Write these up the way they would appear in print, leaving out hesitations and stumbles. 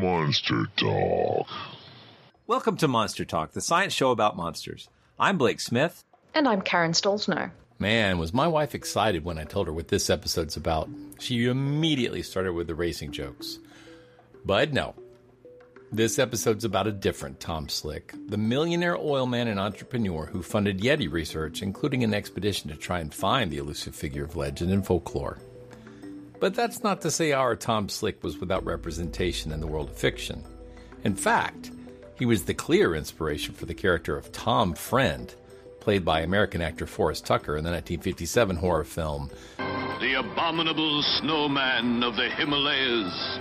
Monster Talk. Welcome to Monster Talk, the science show about monsters. I'm Blake Smith. And I'm Karen Stoltzner. Man, was my wife excited when I told her what this episode's about. She immediately started with the racing jokes. But no, this episode's about a different Tom Slick, the millionaire oil man and entrepreneur who funded Yeti research, including an expedition to try and find the elusive figure of legend and folklore. But that's not to say our Tom Slick was without representation in the world of fiction. In fact, he was the clear inspiration for the character of Tom Friend, played by American actor Forrest Tucker in the 1957 horror film The Abominable Snowman of the Himalayas.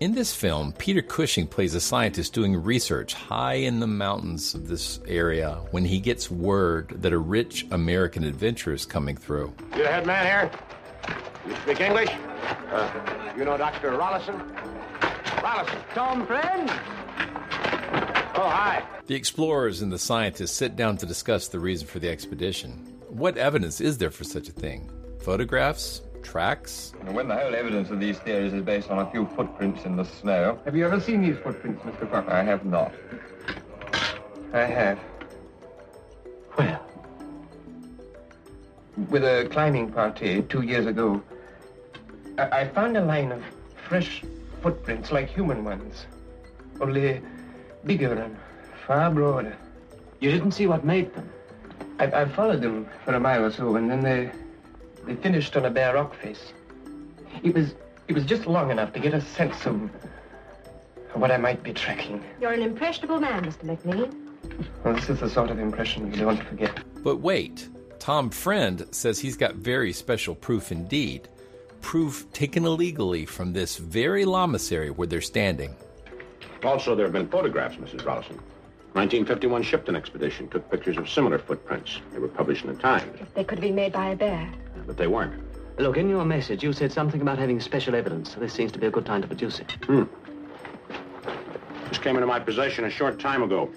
In this film, Peter Cushing plays a scientist doing research high in the mountains of this area when he gets word that a rich American adventurer is coming through. You the head man here? You speak English? You know Dr. Rollison? Rollison. Tom Friend? Oh, hi. The explorers and the scientists sit down to discuss the reason for the expedition. What evidence is there for such a thing? Photographs? Tracks? And when the whole evidence of these theories is based on a few footprints in the snow... Have you ever seen these footprints, Mr. Crocker? I have not. I have. Where? With a climbing party 2 years ago, I found a line of fresh footprints like human ones, only bigger and far broader. You didn't see what made them? I followed them for a mile or so, and then they finished on a bare rock face. It was just long enough to get a sense of what I might be tracking. You're an impressionable man, Mr. McNeil. Well, this is the sort of impression you don't forget. But wait. Tom Friend says he's got very special proof indeed. Proof taken illegally from this very lamasery where they're standing. Also, there have been photographs, Mrs. Rollison. 1951 Shipton expedition took pictures of similar footprints. They were published in the Times. If they could be made by a bear. But they weren't. Look, in your message, you said something about having special evidence. This seems to be a good time to produce it. This came into my possession a short time ago.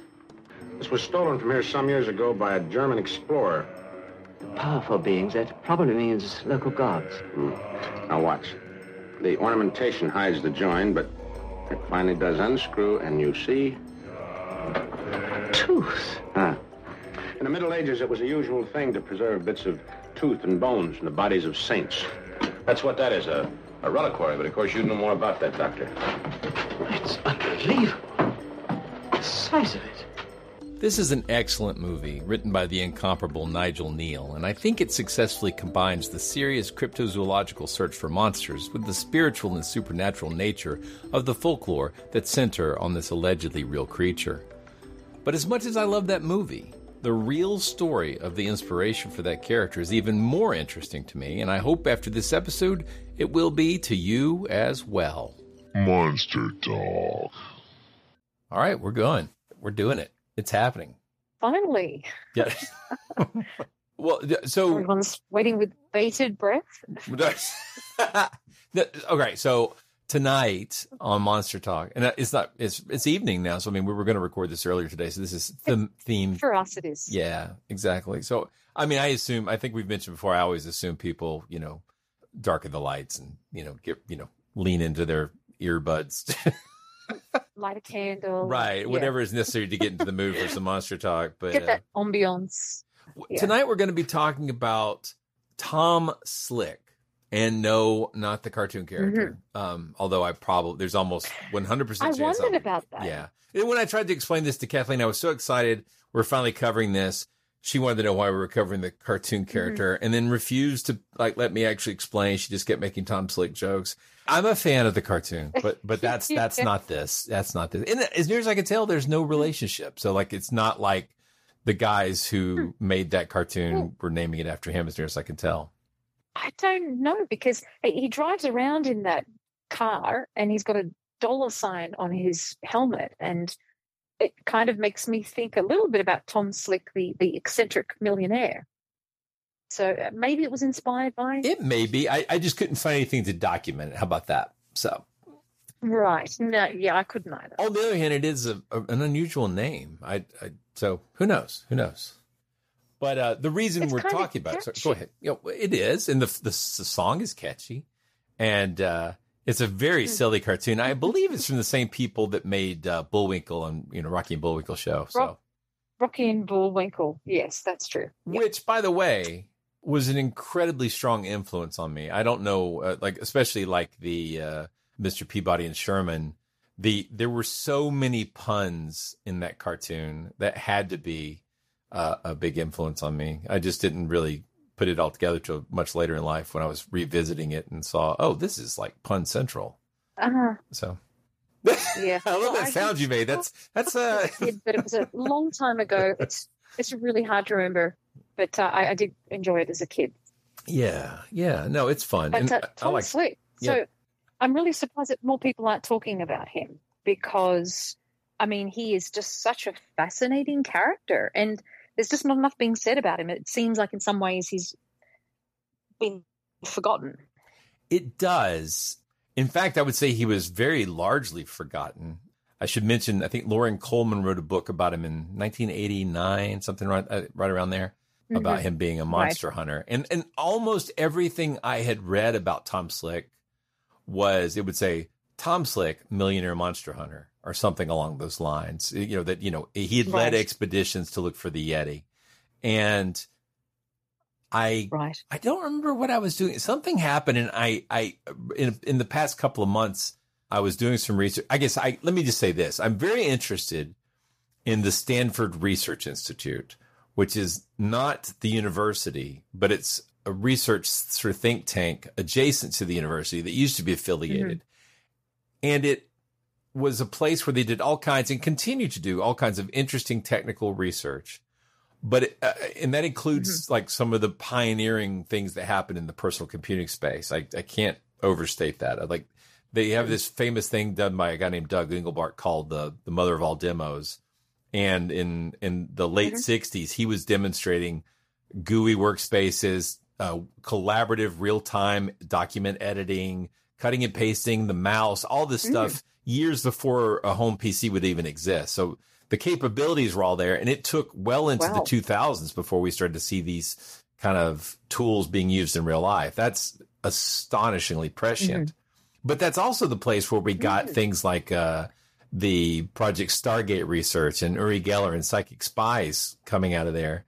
This was stolen from here some years ago by a German explorer. Powerful beings, that probably means local gods. Now watch. The ornamentation hides the join, but it finally does unscrew, and you see... tooth. Huh. In the Middle Ages, it was a usual thing to preserve bits of tooth and bones in the bodies of saints. That's what that is, a reliquary, but of course you know more about that, Doctor. It's unbelievable. The size of it. This is an excellent movie, written by the incomparable Nigel Neal, and I think it successfully combines the serious cryptozoological search for monsters with the spiritual and supernatural nature of the folklore that center on this allegedly real creature. But as much as I love that movie, the real story of the inspiration for that character is even more interesting to me, and I hope after this episode it will be to you as well. Monster Talk. All right, we're going. We're doing it. It's happening. Finally. Yeah. Well, so... everyone's waiting with bated breath. Okay, so tonight on Monster Talk, and it's not, it's evening now, so I mean, we were going to record this earlier today, so this is the theme. For us, it is. Yeah, exactly. So, I mean, I think we've mentioned before, I always assume people, you know, darken the lights and, you know, get, you know, lean into their earbuds. Light a candle. Right. Whatever is necessary to get into the mood for some Monster Talk. But get that ambiance. Tonight we're going to be talking about Tom Slick. And no, not the cartoon character. Although there's almost 100% chance. I wondered about that. Yeah. And when I tried to explain this to Kathleen, I was so excited. We're finally covering this. She wanted to know why we were covering the cartoon character and then refused to let me actually explain. She just kept making Tom Slick jokes. I'm a fan of the cartoon, but that's not this. That's not this. And as near as I can tell, there's no relationship. So like, it's not like the guys who made that cartoon were naming it after him as near as I can tell. I don't know, because he drives around in that car and he's got a $sign on his helmet, and it kind of makes me think a little bit about Tom Slick, the eccentric millionaire. So maybe it was inspired by... It may be. I just couldn't find anything to document it. How about that? So, right. No, yeah, I couldn't either. On the other hand, it is an unusual name. So who knows? Who knows? But the reason we're talking about it... Go ahead. You know, it is, and the song is catchy, and it's a very silly cartoon. I believe it's from the same people that made Bullwinkle and, you know, Rocky and Bullwinkle show. So Rocky and Bullwinkle, yes, that's true. Yep. Which, by the way, was an incredibly strong influence on me. I don't know, especially like the Mr. Peabody and Sherman. There were so many puns in that cartoon that had to be a big influence on me. I just didn't really put it all together till much later in life when I was revisiting it and saw, oh, this is like pun central. So, yeah, I love that sound you made. That's but it was a long time ago. It's really hard to remember, but I did enjoy it as a kid. Yeah, no, it's fun. But Tom Slick. Yeah. So I'm really surprised that more people aren't talking about him, because I mean, he is just such a fascinating character, and there's just not enough being said about him. It seems like in some ways he's been forgotten. It does. In fact, I would say he was very largely forgotten. I should mention, I think Lauren Coleman wrote a book about him in 1989, something right around there, about him being a monster hunter. And almost everything I had read about Tom Slick was, it would say, Tom Slick, millionaire monster hunter, or something along those lines. You know, that, you know, he had led expeditions to look for the Yeti. And I don't remember what I was doing. Something happened, and I in the past couple of months, I was doing some research. I guess let me just say this. I'm very interested in the Stanford Research Institute, which is not the university, but it's a research sort of think tank adjacent to the university that used to be affiliated. And it was a place where they did all kinds, and continue to do all kinds of interesting technical research. But and that includes like some of the pioneering things that happen in the personal computing space. I can't overstate that. They have this famous thing done by a guy named Doug Engelbart called the mother of all demos. And in the late 60s, he was demonstrating GUI workspaces, collaborative real-time document editing, cutting and pasting, the mouse, all this stuff years before a home PC would even exist. So the capabilities were all there, and it took well into the 2000s before we started to see these kind of tools being used in real life. That's astonishingly prescient. But that's also the place where we got things like the Project Stargate research and Uri Geller and psychic spies coming out of there.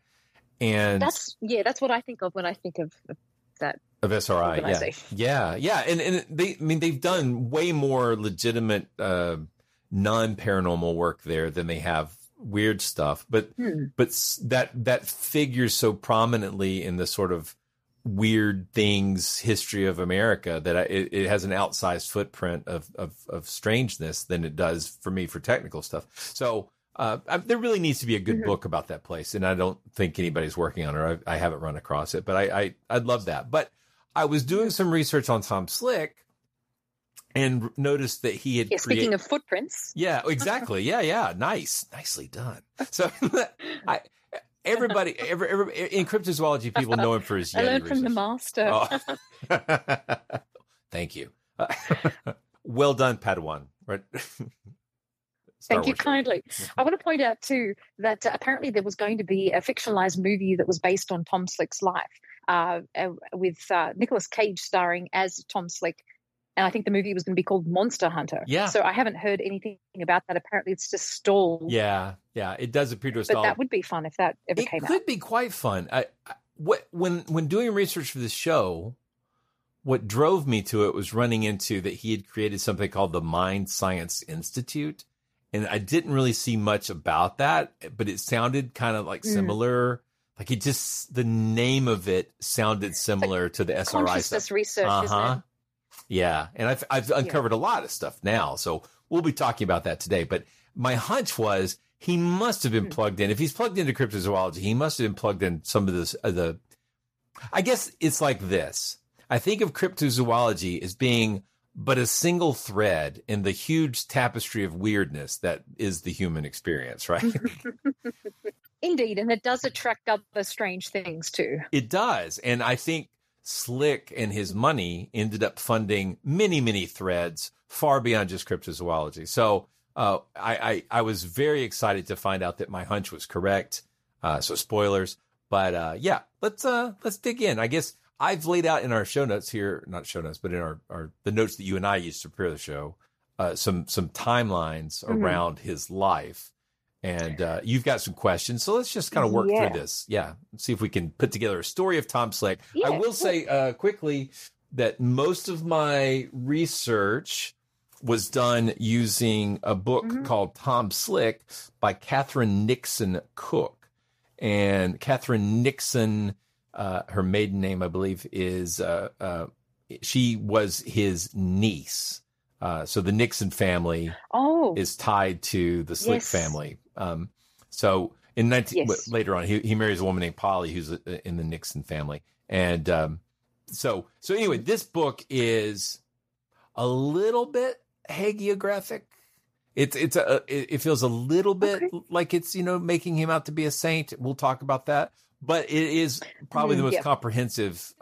And that's what I think of when I think of that. Of SRI, yeah. And they, I mean, they've done way more legitimate non-paranormal work there than they have weird stuff. But but that figures so prominently in the sort of weird things history of America that it has an outsized footprint of strangeness than it does for me for technical stuff. So there really needs to be a good book about that place, and I don't think anybody's working on it. I haven't run across it, but I'd love that. But I was doing some research on Tom Slick and noticed that he had speaking of footprints. Yeah, exactly. Yeah. Nice. Nicely done. So everybody in cryptozoology, people know him for his Yeti research. I learned from the master. Oh. Thank you. Well done, Padawan. Right? Thank you kindly. I want to point out, too, that apparently there was going to be a fictionalized movie that was based on Tom Slick's life. With Nicolas Cage starring as Tom Slick, and I think the movie was going to be called Monster Hunter. Yeah. So I haven't heard anything about that. Apparently, it's just stalled. Yeah, it does appear to have stalled. But that would be fun if that ever came out. It could be quite fun. When doing research for the show, what drove me to it was running into that he had created something called the Mind Science Institute, and I didn't really see much about that, but it sounded kind of like similar. Like it just, the name of it sounded similar to the SRI consciousness stuff. Research, isn't it? Yeah, and I've uncovered a lot of stuff now, so we'll be talking about that today. But my hunch was he must have been plugged in. If he's plugged into cryptozoology, he must have been plugged in some of this. I guess it's like this. I think of cryptozoology as being but a single thread in the huge tapestry of weirdness that is the human experience, right? Indeed, and it does attract other strange things too. It does. And I think Slick and his money ended up funding many, many threads far beyond just cryptozoology. So I was very excited to find out that my hunch was correct. So spoilers. But let's dig in. I guess I've laid out in our show notes here, not show notes, but in the notes that you and I used to prepare the show, some timelines around his life. And you've got some questions, so let's just kind of work through this. Yeah, see if we can put together a story of Tom Slick. Yeah, I will say quickly that most of my research was done using a book called Tom Slick by Katherine Nixon Cook. And Katherine Nixon, her maiden name, I believe, is she was his niece. So the Nixon family is tied to the Slick family. So in later on, he marries a woman named Polly, who's in the Nixon family. And so anyway, this book is a little bit hagiographic. It feels a little bit like it's, making him out to be a saint. We'll talk about that. But it is probably the most comprehensive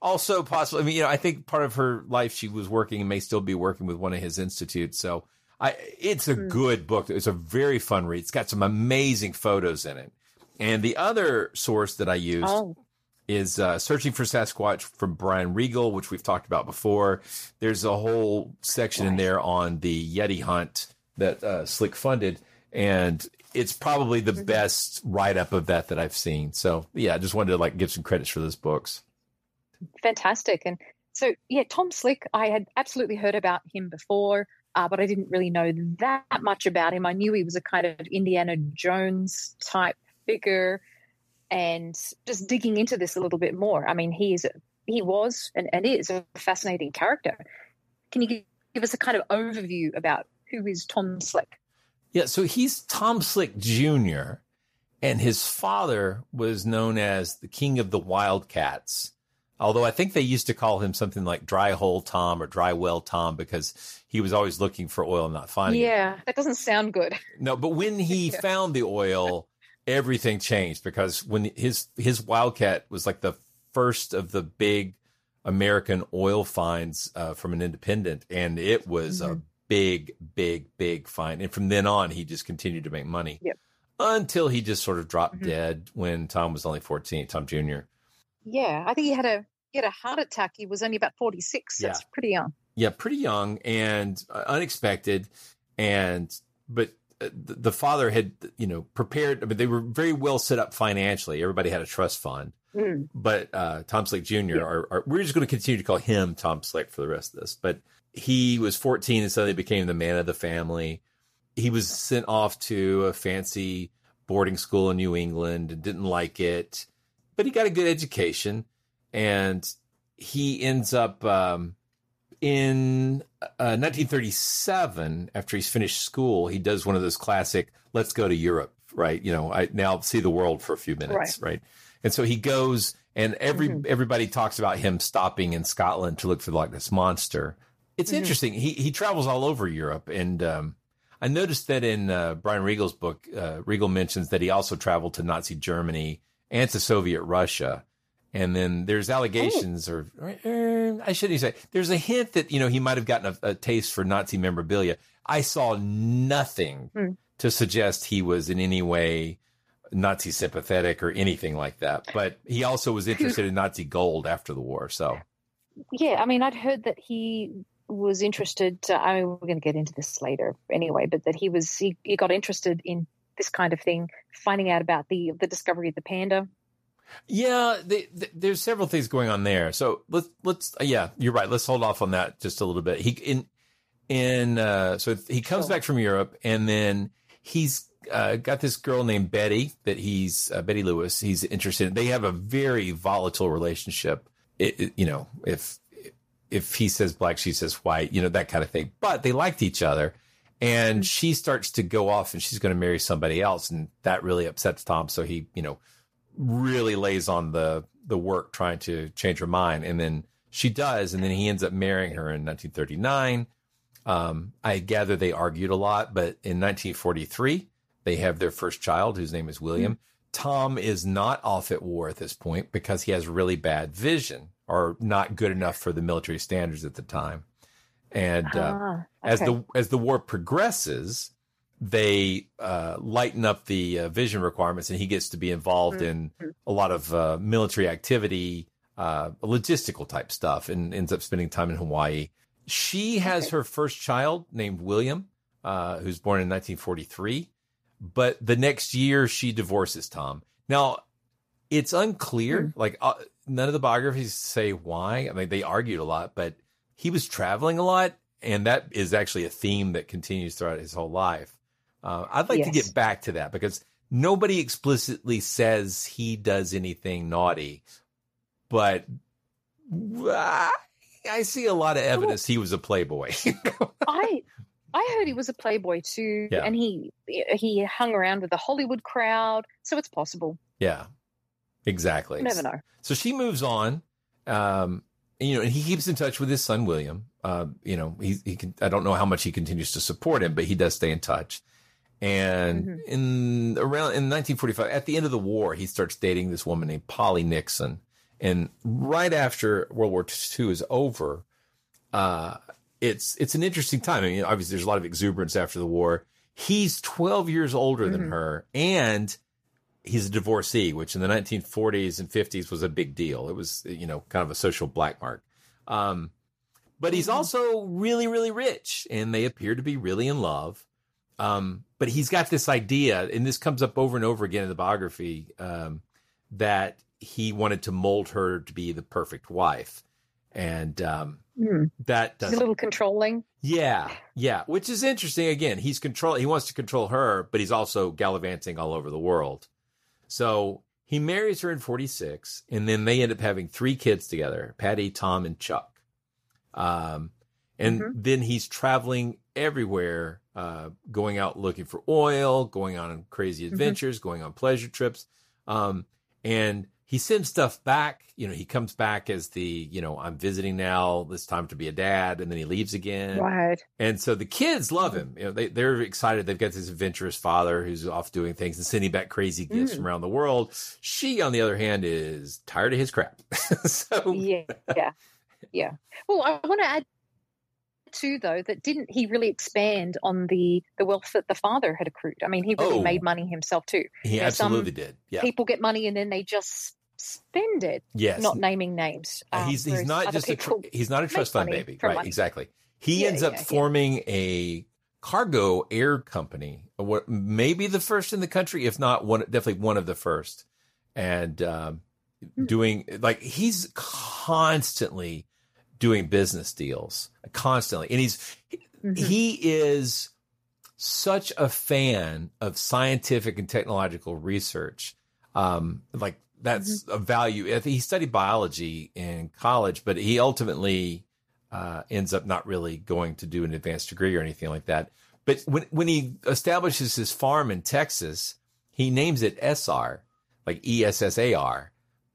also possible. I mean, I think part of her life she was working and may still be working with one of his institutes. So it's a good book. It's a very fun read. It's got some amazing photos in it. And the other source that I used is Searching for Sasquatch from Brian Regal, which we've talked about before. There's a whole section in there on the Yeti hunt that Slick funded. And it's probably the best write-up of that I've seen. So, I just wanted to give some credits for those books. Fantastic. And so, Tom Slick, I had absolutely heard about him before, but I didn't really know that much about him. I knew he was a kind of Indiana Jones type figure, and just digging into this a little bit more. I mean, he was and is a fascinating character. Can you give us a kind of overview about who is Tom Slick? Yeah, so he's Tom Slick Jr., and his father was known as the King of the Wildcats. Although I think they used to call him something like Dry Hole Tom or Dry Well Tom because he was always looking for oil and not finding it. Yeah, that doesn't sound good. No, but when he found the oil, everything changed because when his wildcat was like the first of the big American oil finds from an independent, and it was a big find. And from then on, he just continued to make money until he just sort of dropped dead when Tom was only 14, Tom Jr. Yeah, I think he had a heart attack. He was only about 46. So that's pretty young. Yeah, pretty young and unexpected. But the father had, prepared. I mean, they were very well set up financially. Everybody had a trust fund. Mm. But Tom Slick Jr., we're just going to continue to call him Tom Slick for the rest of this. But he was 14 and suddenly became the man of the family. He was sent off to a fancy boarding school in New England and didn't like it. But he got a good education, and he ends up in 1937, after he's finished school, he does one of those classic, let's go to Europe, right? I now see the world for a few minutes, right? And so he goes, and everybody talks about him stopping in Scotland to look for the Loch Ness Monster. It's interesting. He travels all over Europe, and I noticed that in Brian Riegel's book, Riegel mentions that he also traveled to Nazi Germany and to Soviet Russia. And then there's allegations, or I shouldn't say, there's a hint that, he might have gotten a taste for Nazi memorabilia. I saw nothing to suggest he was in any way Nazi sympathetic or anything like that. But he also was interested in Nazi gold after the war. So, yeah, I mean, I'd heard that he was interested. I mean, we're going to get into this later anyway, but that he got interested in this kind of thing, finding out about the discovery of the panda. Yeah, there's several things going on there. So let's you're right. Let's hold off on that just a little bit. So he comes back from Europe, and then he's got this girl named Betty that Betty Lewis. He's interested in. They have a very volatile relationship. If he says black, she says white, that kind of thing. But they liked each other, and she starts to go off, and she's going to marry somebody else, and that really upsets Tom. So he, really lays on the work trying to change her mind. And then she does. And then he ends up marrying her in 1939. I gather they argued a lot, but in 1943, they have their first child, whose name is William. Tom is not off at war at this point because he has really bad vision, or not good enough for the military standards at the time. And as the war progresses, they lighten up the vision requirements, and he gets to be involved in a lot of military activity, logistical type stuff, and ends up spending time in Hawaii. She has her first child named William, who's born in 1943. But the next year she divorces Tom. Now, it's unclear. None of the biographies say why. I mean, they argued a lot, but he was traveling a lot. And that is actually a theme that continues throughout his whole life. I'd like to get back to that, because nobody explicitly says he does anything naughty, but I see a lot of evidence he was a playboy. I heard he was a playboy too, and he hung around with the Hollywood crowd, so it's possible. Yeah, exactly. You never know. So she moves on, and he keeps in touch with his son William. I don't know how much he continues to support him, but he does stay in touch. And in 1945, at the end of the war, he starts dating this woman named Polly Nixon. And right after World War II is over, it's an interesting time. I mean, obviously there's a lot of exuberance after the war. He's 12 years older than her, and he's a divorcee, which in the 1940s and 50s was a big deal. It was, kind of a social black mark. But he's also really, really rich, and they appear to be really in love. But he's got this idea, and this comes up over and over again in the biography, that he wanted to mold her to be the perfect wife. And that does a little controlling. Yeah. Yeah. Which is interesting. Again, he wants to control her, but he's also gallivanting all over the world. So he marries her in 1946, and then they end up having 3 kids together, Patty, Tom, and Chuck. And then he's traveling everywhere, going out looking for oil, going on crazy adventures, going on pleasure trips. And he sends stuff back. You know, he comes back as the, you know, I'm visiting now, this time to be a dad. And then he leaves again. Right. And so the kids love him. You know, they're excited. They've got this adventurous father who's off doing things and sending back crazy gifts from around the world. She, on the other hand, is tired of his crap. So Yeah. Well, I want to add too, though, that didn't he really expand on the wealth that the father had accrued? I mean, he really made money himself too. He absolutely did. Yeah. People get money and then they just spend it. Yes. Not naming names. He's not just he's not a trust fund baby. Right. Money. Exactly. He ends up forming a cargo air company, maybe the first in the country, if not one, definitely one of the first. And doing like he's constantly doing business deals constantly. And he is such a fan of scientific and technological research. Like that's a value. He studied biology in college, but he ultimately ends up not really going to do an advanced degree or anything like that. But when he establishes his farm in Texas, he names it ESSAR, like ESSAR,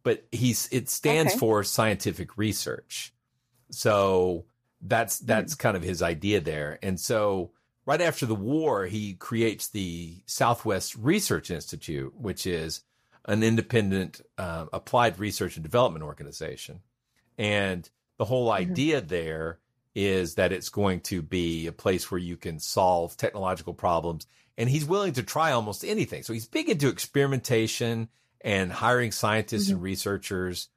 but it stands for scientific research. So that's kind of his idea there. And so right after the war, he creates the Southwest Research Institute, which is an independent applied research and development organization. And the whole idea there is that it's going to be a place where you can solve technological problems. And he's willing to try almost anything. So he's big into experimentation and hiring scientists and researchers.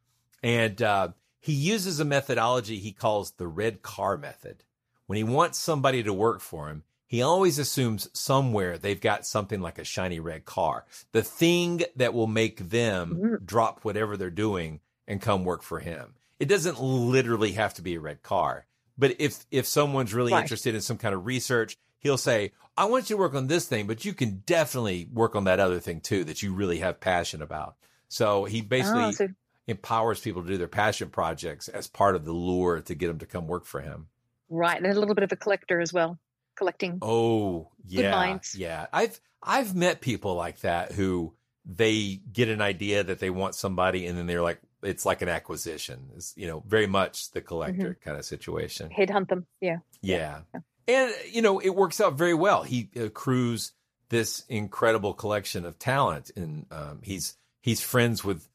And he uses a methodology he calls the red car method. When he wants somebody to work for him, he always assumes somewhere they've got something like a shiny red car, the thing that will make them drop whatever they're doing and come work for him. It doesn't literally have to be a red car, but if someone's really interested in some kind of research, he'll say, I want you to work on this thing, but you can definitely work on that other thing too, that you really have passion about. So he basically... empowers people to do their passion projects as part of the lure to get them to come work for him. Right. And a little bit of a collector as well, collecting. Oh yeah. Yeah. I've met people like that who they get an idea that they want somebody and then they're like, it's like an acquisition. It's, you know, very much the collector kind of situation. Headhunt them. Yeah. And you know, it works out very well. He accrues this incredible collection of talent and he's friends with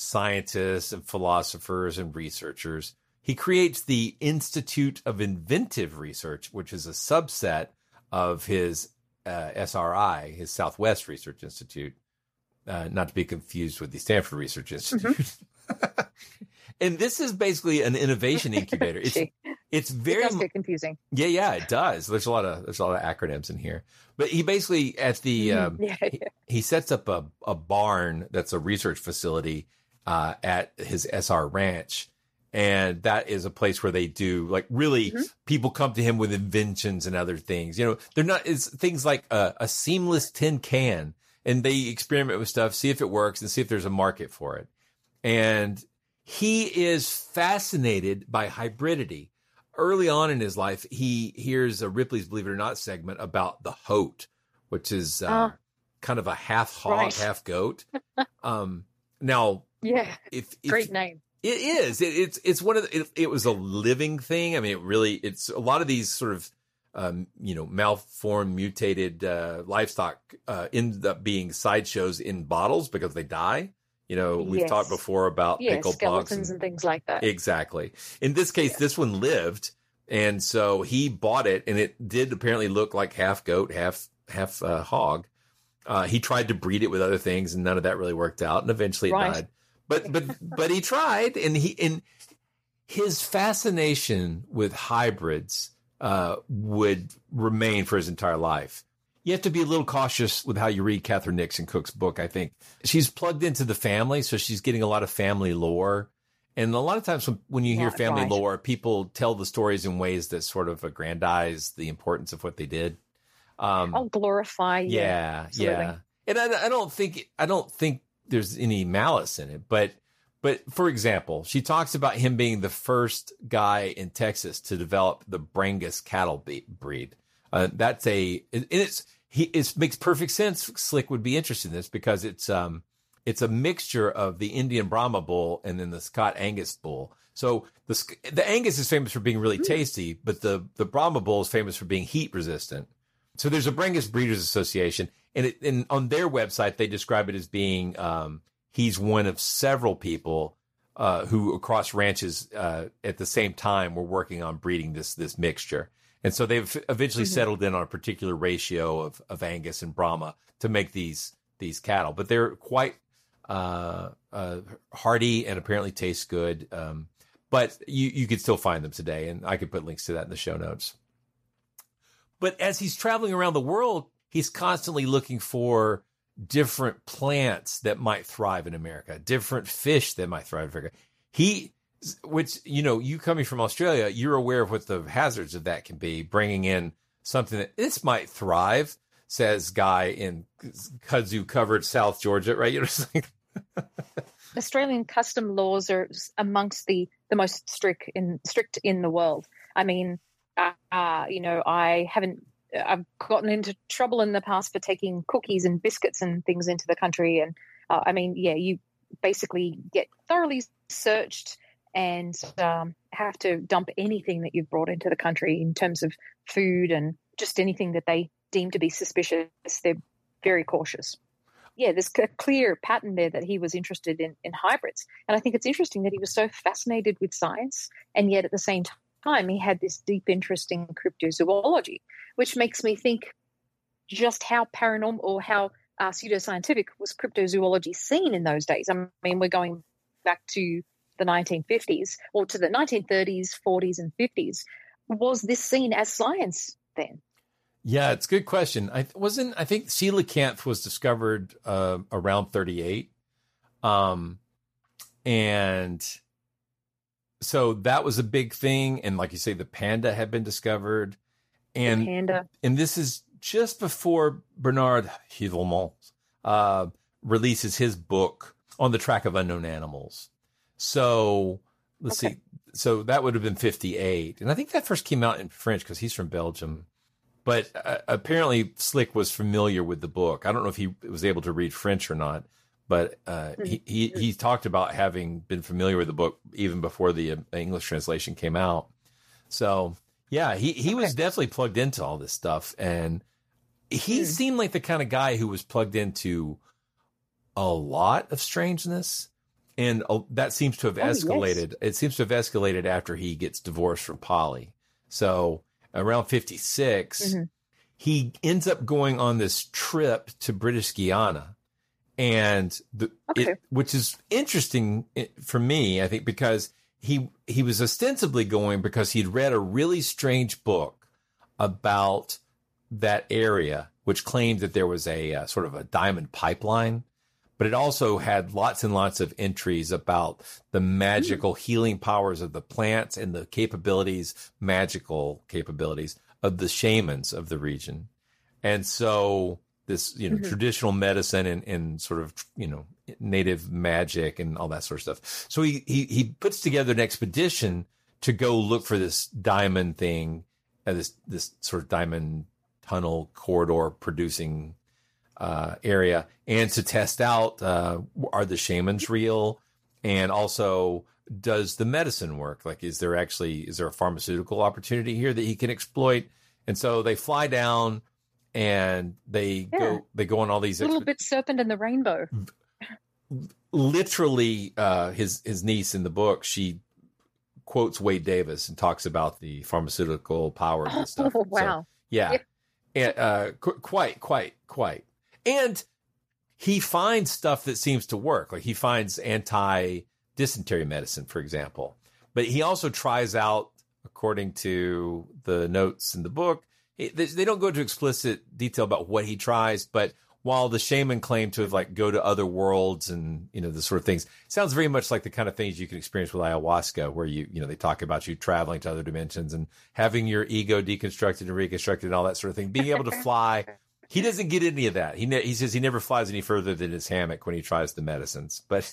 scientists and philosophers and researchers. He creates the Institute of Inventive Research, which is a subset of his SRI, his Southwest Research Institute, not to be confused with the Stanford Research Institute. And this is basically an innovation incubator. It's very confusing. Yeah, it does. There's a lot of acronyms in here. But he basically at the he sets up a barn that's a research facility at his SR ranch. And that is a place where they do like really people come to him with inventions and other things. You know, it's things like a seamless tin can, and they experiment with stuff, see if it works and see if there's a market for it. And he is fascinated by hybridity. Early on in his life, he hears a Ripley's Believe It or Not segment about the Hote, which is kind of a half hog, half goat. Great name. It is. It's one of the, it was a living thing. I mean, it's a lot of these sort of, malformed, mutated livestock end up being sideshows in bottles because they die. You know, we've talked before about pickle skeletons box and things like that. Exactly. In this case, this one lived. And so he bought it and it did apparently look like half goat, half hog. He tried to breed it with other things and none of that really worked out. And eventually it died. But he tried, and his fascination with hybrids would remain for his entire life. You have to be a little cautious with how you read Katherine Nixon Cook's book, I think. She's plugged into the family, so she's getting a lot of family lore. And a lot of times when you hear family lore, people tell the stories in ways that sort of aggrandize the importance of what they did. I'll glorify you. Yeah. And I don't think there's any malice in it. But for example, she talks about him being the first guy in Texas to develop the Brangus cattle breed. That's a, and it's, It makes perfect sense. Slick would be interested in this because it's It's a mixture of the Indian Brahma bull and then the Scott Angus bull. So the Angus is famous for being really tasty, but the Brahma bull is famous for being heat resistant. So there's a Brangus Breeders Association, and on their website, they describe it as being, he's one of several people who across ranches at the same time were working on breeding this mixture. And so they've eventually settled in on a particular ratio of Angus and Brahma to make these cattle. But they're quite hardy and apparently taste good. But you could still find them today, and I could put links to that in the show notes. But as he's traveling around the world, he's constantly looking for different plants that might thrive in America, different fish that might thrive in America. Which, you know, you coming from Australia, you're aware of what the hazards of that can be, bringing in something that this might thrive, says guy in kudzu-covered South Georgia, right? You know, it's like Australian custom laws are amongst the most strict in the world. I mean, you know, I've gotten into trouble in the past for taking cookies and biscuits and things into the country. And I mean, yeah, you basically get thoroughly searched and have to dump anything that you've brought into the country in terms of food and just anything that they deem to be suspicious. They're very cautious. Yeah, there's a clear pattern there that he was interested in hybrids. And I think it's interesting that he was so fascinated with science, and yet at the same time he had this deep interest in cryptozoology, which makes me think just how paranormal or how pseudoscientific was cryptozoology seen in those days. I mean, we're going back to the 1950s or to the 1930s, 40s, and 50s. Was this seen as science then? Yeah, it's a good question. I think coelacanth was discovered around 38. And so that was a big thing. And like you say, the panda had been discovered. And this is just before Bernard Heuvelmans releases his book, On the Track of Unknown Animals. So let's see. So that would have been 58. And I think that first came out in French because he's from Belgium. But apparently Slick was familiar with the book. I don't know if he was able to read French or not, but he talked about having been familiar with the book even before the English translation came out. So yeah, he was definitely plugged into all this stuff. And he seemed like the kind of guy who was plugged into a lot of strangeness. And that seems to have escalated. Yes. It seems to have escalated after he gets divorced from Polly. So around 56, he ends up going on this trip to British Guiana. And which is interesting for me, I think, because he was ostensibly going because he'd read a really strange book about that area, which claimed that there was a sort of a diamond pipeline. But it also had lots and lots of entries about the magical healing powers of the plants and the magical capabilities of the shamans of the region. And so this, you know, traditional medicine and sort of, you know, native magic and all that sort of stuff. So he puts together an expedition to go look for this diamond thing, this sort of diamond tunnel corridor producing area, and to test out, are the shamans real? And also, does the medicine work? Like, is there a pharmaceutical opportunity here that he can exploit? And so they fly down and they go on all these little bit serpent and the rainbow. Literally, his niece in the book, she quotes Wade Davis and talks about the pharmaceutical powers and stuff. Oh, wow. So, yeah. Yep. And, quite. And he finds stuff that seems to work. Like he finds anti-dysentery medicine, for example. But he also tries out, according to the notes in the book, they don't go into explicit detail about what he tries. But while the shaman claimed to have like go to other worlds and, you know, the sort of things, sounds very much like the kind of things you can experience with ayahuasca, where you know, they talk about you traveling to other dimensions and having your ego deconstructed and reconstructed and all that sort of thing, being able to fly. He doesn't get any of that. He says he never flies any further than his hammock when he tries the medicines. But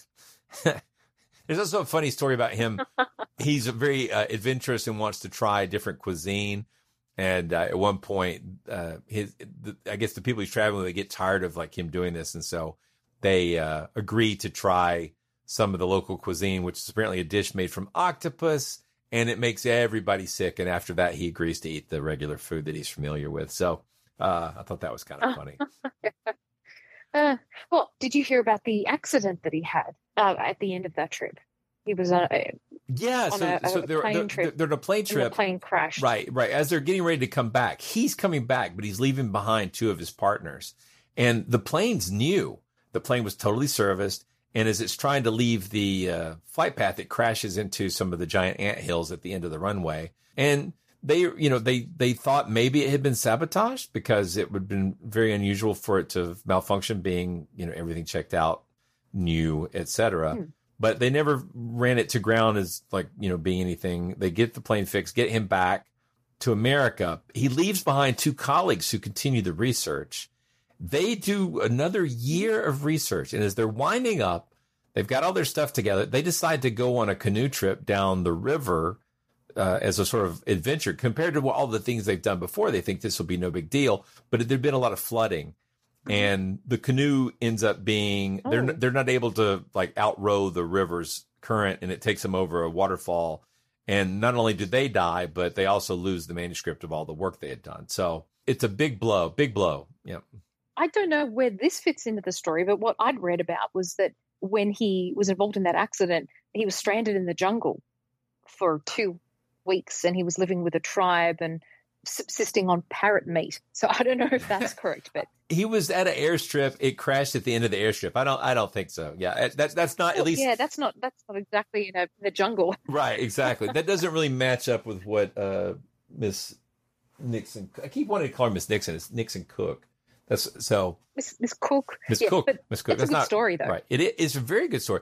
there's also a funny story about him. He's very adventurous and wants to try different cuisine. And at one point, I guess the people he's traveling with, they get tired of like him doing this, and so they agree to try some of the local cuisine, which is apparently a dish made from octopus, and it makes everybody sick. And after that, he agrees to eat the regular food that he's familiar with. So I thought that was kind of funny. Well, did you hear about the accident that he had at the end of that trip? He was on they're on a plane trip. The plane crashed. Right. As they're getting ready to come back, he's coming back, but he's leaving behind two of his partners. And the plane's new. The plane was totally serviced. And as it's trying to leave the flight path, it crashes into some of the giant anthills at the end of the runway. And they, you know, they thought maybe it had been sabotaged because it would have been very unusual for it to malfunction, being, you know, everything checked out, new, etc. But they never ran it to ground as, like, you know, being anything. They get the plane fixed, get him back to America. He leaves behind two colleagues who continue the research. They do another year of research. And as they're winding up, they've got all their stuff together. They decide to go on a canoe trip down the river as a sort of adventure. Compared to all the things they've done before, they think this will be no big deal. But there'd been a lot of flooding. And the canoe ends up being, they're not able to, like, outrow the river's current, and it takes them over a waterfall. And not only do they die, but they also lose the manuscript of all the work they had done. So it's a big blow. Yeah. I don't know where this fits into the story, but what I'd read about was that when he was involved in that accident, he was stranded in the jungle for 2 weeks, and he was living with a tribe and subsisting on parrot meat. So I don't know if that's correct, but he was at an airstrip. It crashed at the end of the airstrip. I don't think so. Yeah, that's not, at least. Yeah, that's not exactly in the jungle. Right, exactly. That doesn't really match up with what Miss Nixon. I keep wanting to call her Miss Nixon. It's Nixon Cook. That's so. Miss Cook. Miss Cook. That's a good story, though. Right. It's a very good story.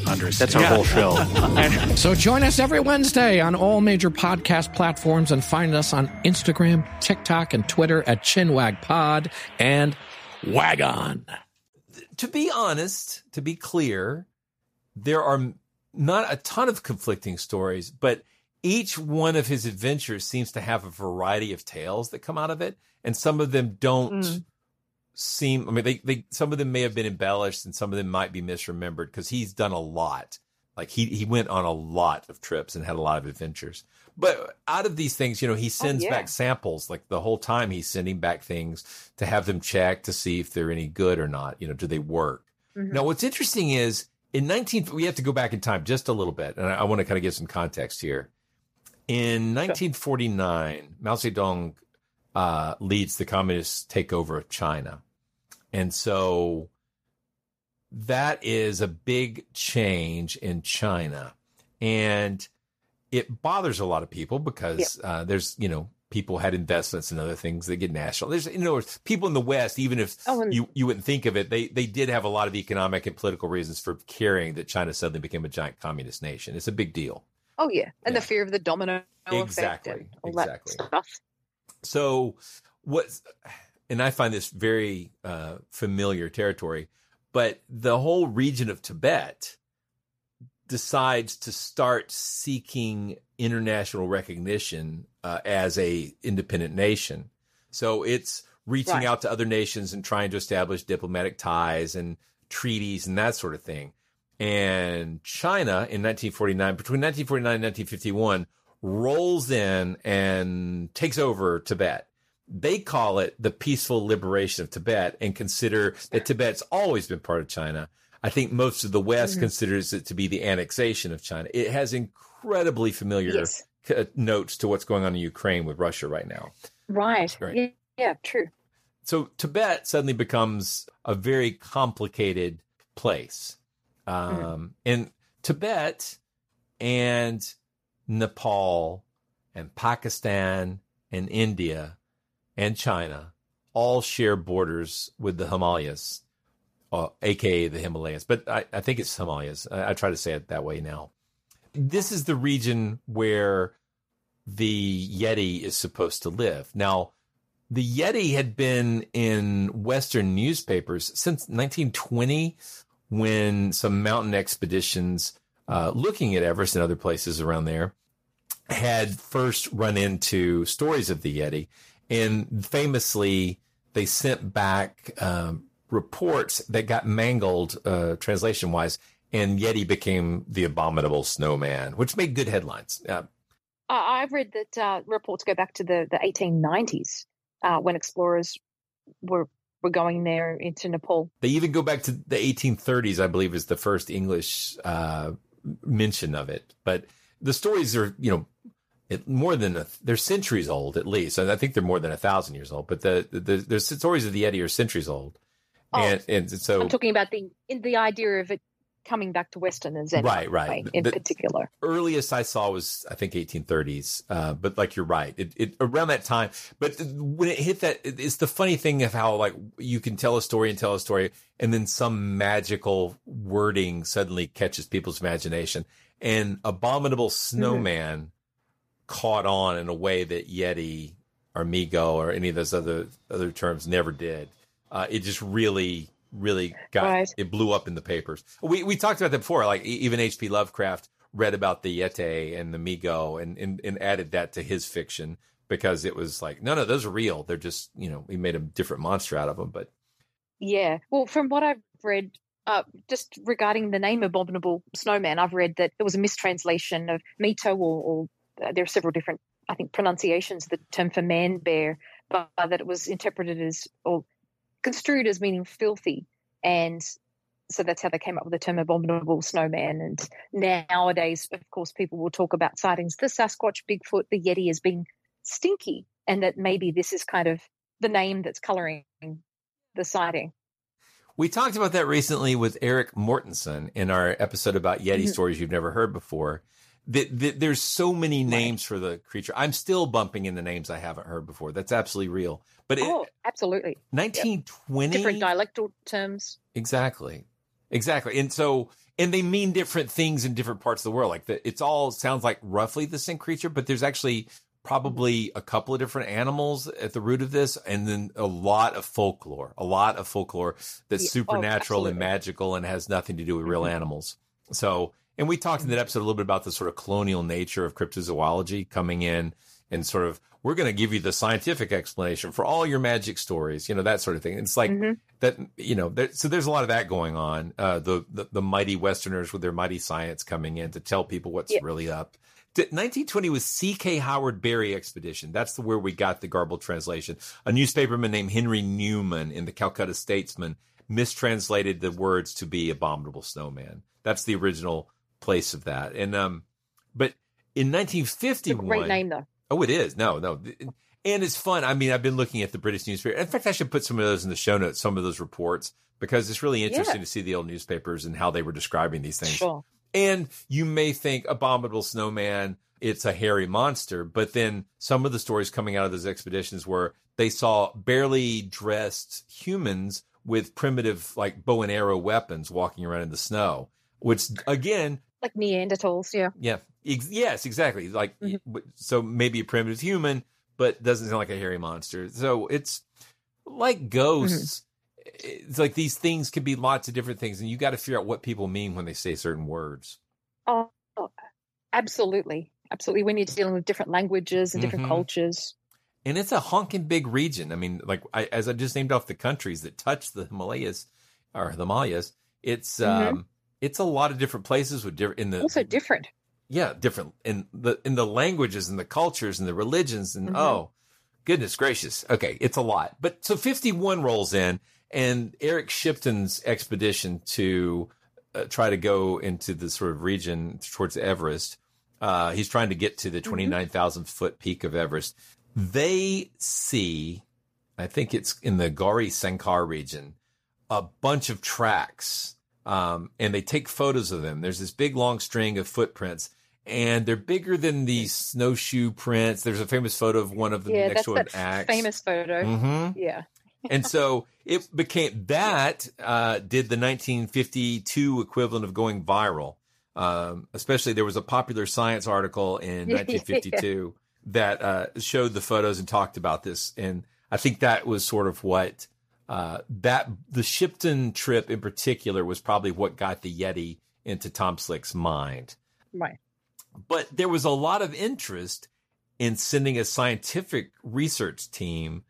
understand. That's our whole show. So join us every Wednesday on all major podcast platforms, and find us on Instagram, TikTok, and Twitter at ChinwagPod and Wagon. To be honest, to be clear, there are not a ton of conflicting stories, but each one of his adventures seems to have a variety of tales that come out of it. And some of them don't seem, I mean, they some of them may have been embellished and some of them might be misremembered, because he's done a lot. Like, he went on a lot of trips and had a lot of adventures. But out of these things, you know, he sends back samples. Like, the whole time he's sending back things to have them checked to see if they're any good or not. You know, do they work? Mm-hmm. Now, what's interesting is we have to go back in time just a little bit. And I want to kind of give some context here. In 1949, Mao Zedong leads the communist takeover of China. And so that is a big change in China. And it bothers a lot of people because there's, you know, people had investments and other things that get national. There's, in other words, people in the West, even if you wouldn't think of it, they did have a lot of economic and political reasons for caring that China suddenly became a giant communist nation. It's a big deal. Oh, yeah. And the fear of the domino effect and all that stuff. So and I find this very familiar territory, but the whole region of Tibet decides to start seeking international recognition as an independent nation. So it's reaching right. out to other nations and trying to establish diplomatic ties and treaties and that sort of thing. And China in 1949, between 1949 and 1951, rolls in and takes over Tibet. They call it the peaceful liberation of Tibet and consider that Tibet's always been part of China. I think most of the West mm-hmm. considers it to be the annexation of China. It has incredibly familiar yes. Notes to what's going on in Ukraine with Russia right now. Right. Right. Yeah, true. So Tibet suddenly becomes a very complicated place. And Tibet and Nepal and Pakistan and India and China all share borders with the Himalayas, aka the Himalayas. But I think it's Himalayas. I try to say it that way now. This is the region where the Yeti is supposed to live. Now, the Yeti had been in Western newspapers since 1920, when some mountain expeditions looking at Everest and other places around there had first run into stories of the Yeti. And famously, they sent back reports that got mangled translation-wise, and Yeti became the abominable snowman, which made good headlines. I've read that reports go back to the 1890s when explorers were going there into Nepal. They even go back to the 1830s, I believe, is the first English mention of it. But the stories are, they're centuries old at least. I think they're more than 1,000 years old. But the stories of the Yeti are centuries old. And so I'm talking about the idea of it coming back to Westerners, right? In particular, earliest I saw was I think 1830s. But like you're right, it around that time. But when it hit that, it's the funny thing of how like you can tell a story, and then some magical wording suddenly catches people's imagination. And abominable snowman mm-hmm. caught on in a way that Yeti or Migo or any of those other terms never did. It just really got right. It blew up in the papers. We talked about that before. Like even H.P. Lovecraft read about the Yeti and the Migo and added that to his fiction because it was like, no, those are real. They're just, we made a different monster out of them. But yeah, well, from what I've read, just regarding the name Abominable Snowman, I've read that there was a mistranslation of Mito or there are several different, I think, pronunciations of the term for man bear, but that it was interpreted as or construed as meaning filthy, and so that's how they came up with the term abominable snowman. And nowadays, of course, people will talk about sightings, the Sasquatch, Bigfoot, the Yeti as being stinky, and that maybe this is kind of the name that's coloring the sighting. We talked about that recently with Eric Mortensen in our episode about Yeti stories you've never heard before. There's so many names for the creature. I'm still bumping in the names I haven't heard before. That's absolutely real. But absolutely. 1920. Yep. Different dialectal terms. Exactly. And they mean different things in different parts of the world. Like it's all sounds like roughly the same creature, but there's actually probably a couple of different animals at the root of this. And then a lot of folklore that's supernatural and magical and has nothing to do with real animals. So, and we talked in that episode a little bit about the sort of colonial nature of cryptozoology coming in and sort of, we're going to give you the scientific explanation for all your magic stories, that sort of thing. And it's like that, so there's a lot of that going on. The mighty Westerners with their mighty science coming in to tell people what's really up. 1920 was C.K. Howard Berry expedition. That's where we got the garbled translation. A newspaperman named Henry Newman in the Calcutta Statesman mistranslated the words to be abominable snowman. That's the original place of that. And but in 1951, great name though. Oh, it is. No, and it's fun. I mean, I've been looking at the British newspaper. In fact, I should put some of those in the show notes, some of those reports, because it's really interesting to see the old newspapers and how they were describing these things. Sure. And you may think abominable snowman, it's a hairy monster, but then some of the stories coming out of those expeditions were they saw barely dressed humans with primitive like bow and arrow weapons walking around in the snow, which again, like Neanderthals, yes, exactly. Like so, maybe a primitive human, but doesn't sound like a hairy monster. So it's like ghosts. Mm-hmm. It's like these things could be lots of different things, and you got to figure out what people mean when they say certain words. Oh, absolutely, absolutely. When you're dealing with different languages and different cultures, And it's a honking big region. I mean, like as I just named off the countries that touch the Himalayas or the Himalayas, it's a lot of different places with different. Yeah, different in the languages and the cultures and the religions and oh goodness gracious. Okay, it's a lot. But so 51 rolls in, and Eric Shipton's expedition to try to go into the sort of region towards Everest. He's trying to get to the 29,000 foot peak of Everest. They see, I think it's in the Gauri Sankar region, a bunch of tracks, and they take photos of them. There's this big long string of footprints, and they're bigger than the snowshoe prints. There's a famous photo of one of them next to an axe. Famous photo. Mm-hmm. Yeah. And so it became that did the 1952 equivalent of going viral. Especially there was a Popular Science article in 1952 that showed the photos and talked about this. And I think that was sort of what the Shipton trip in particular was probably what got the Yeti into Tom Slick's mind. Right. But there was a lot of interest in sending a scientific research team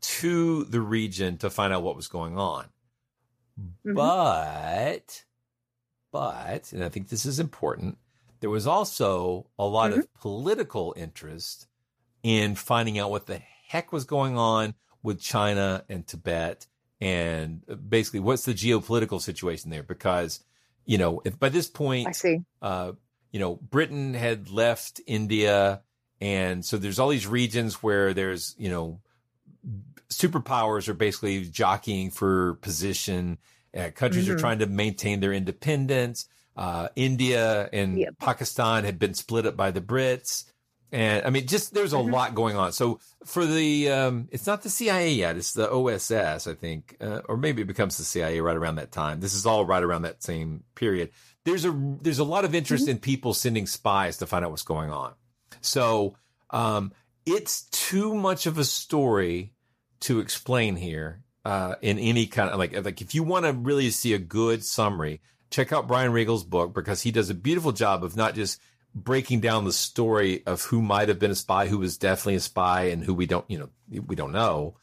to the region to find out what was going on. Mm-hmm. But, and I think this is important, there was also a lot of political interest in finding out what the heck was going on with China and Tibet, and basically what's the geopolitical situation there. Because, you know, if by this point, Britain had left India. And so there's all these regions where there's, you know, superpowers are basically jockeying for position. Countries are trying to maintain their independence. India and Pakistan had been split up by the Brits. And I mean, just there's a lot going on. So for the, it's not the CIA yet. It's the OSS, I think, or maybe it becomes the CIA right around that time. This is all right around that same period. There's a lot of interest in people sending spies to find out what's going on. So it's too much of a story to explain here. In any kind of like if you want to really see a good summary, check out Brian Regal's book, because he does a beautiful job of not just breaking down the story of who might have been a spy, who was definitely a spy, and who we don't know.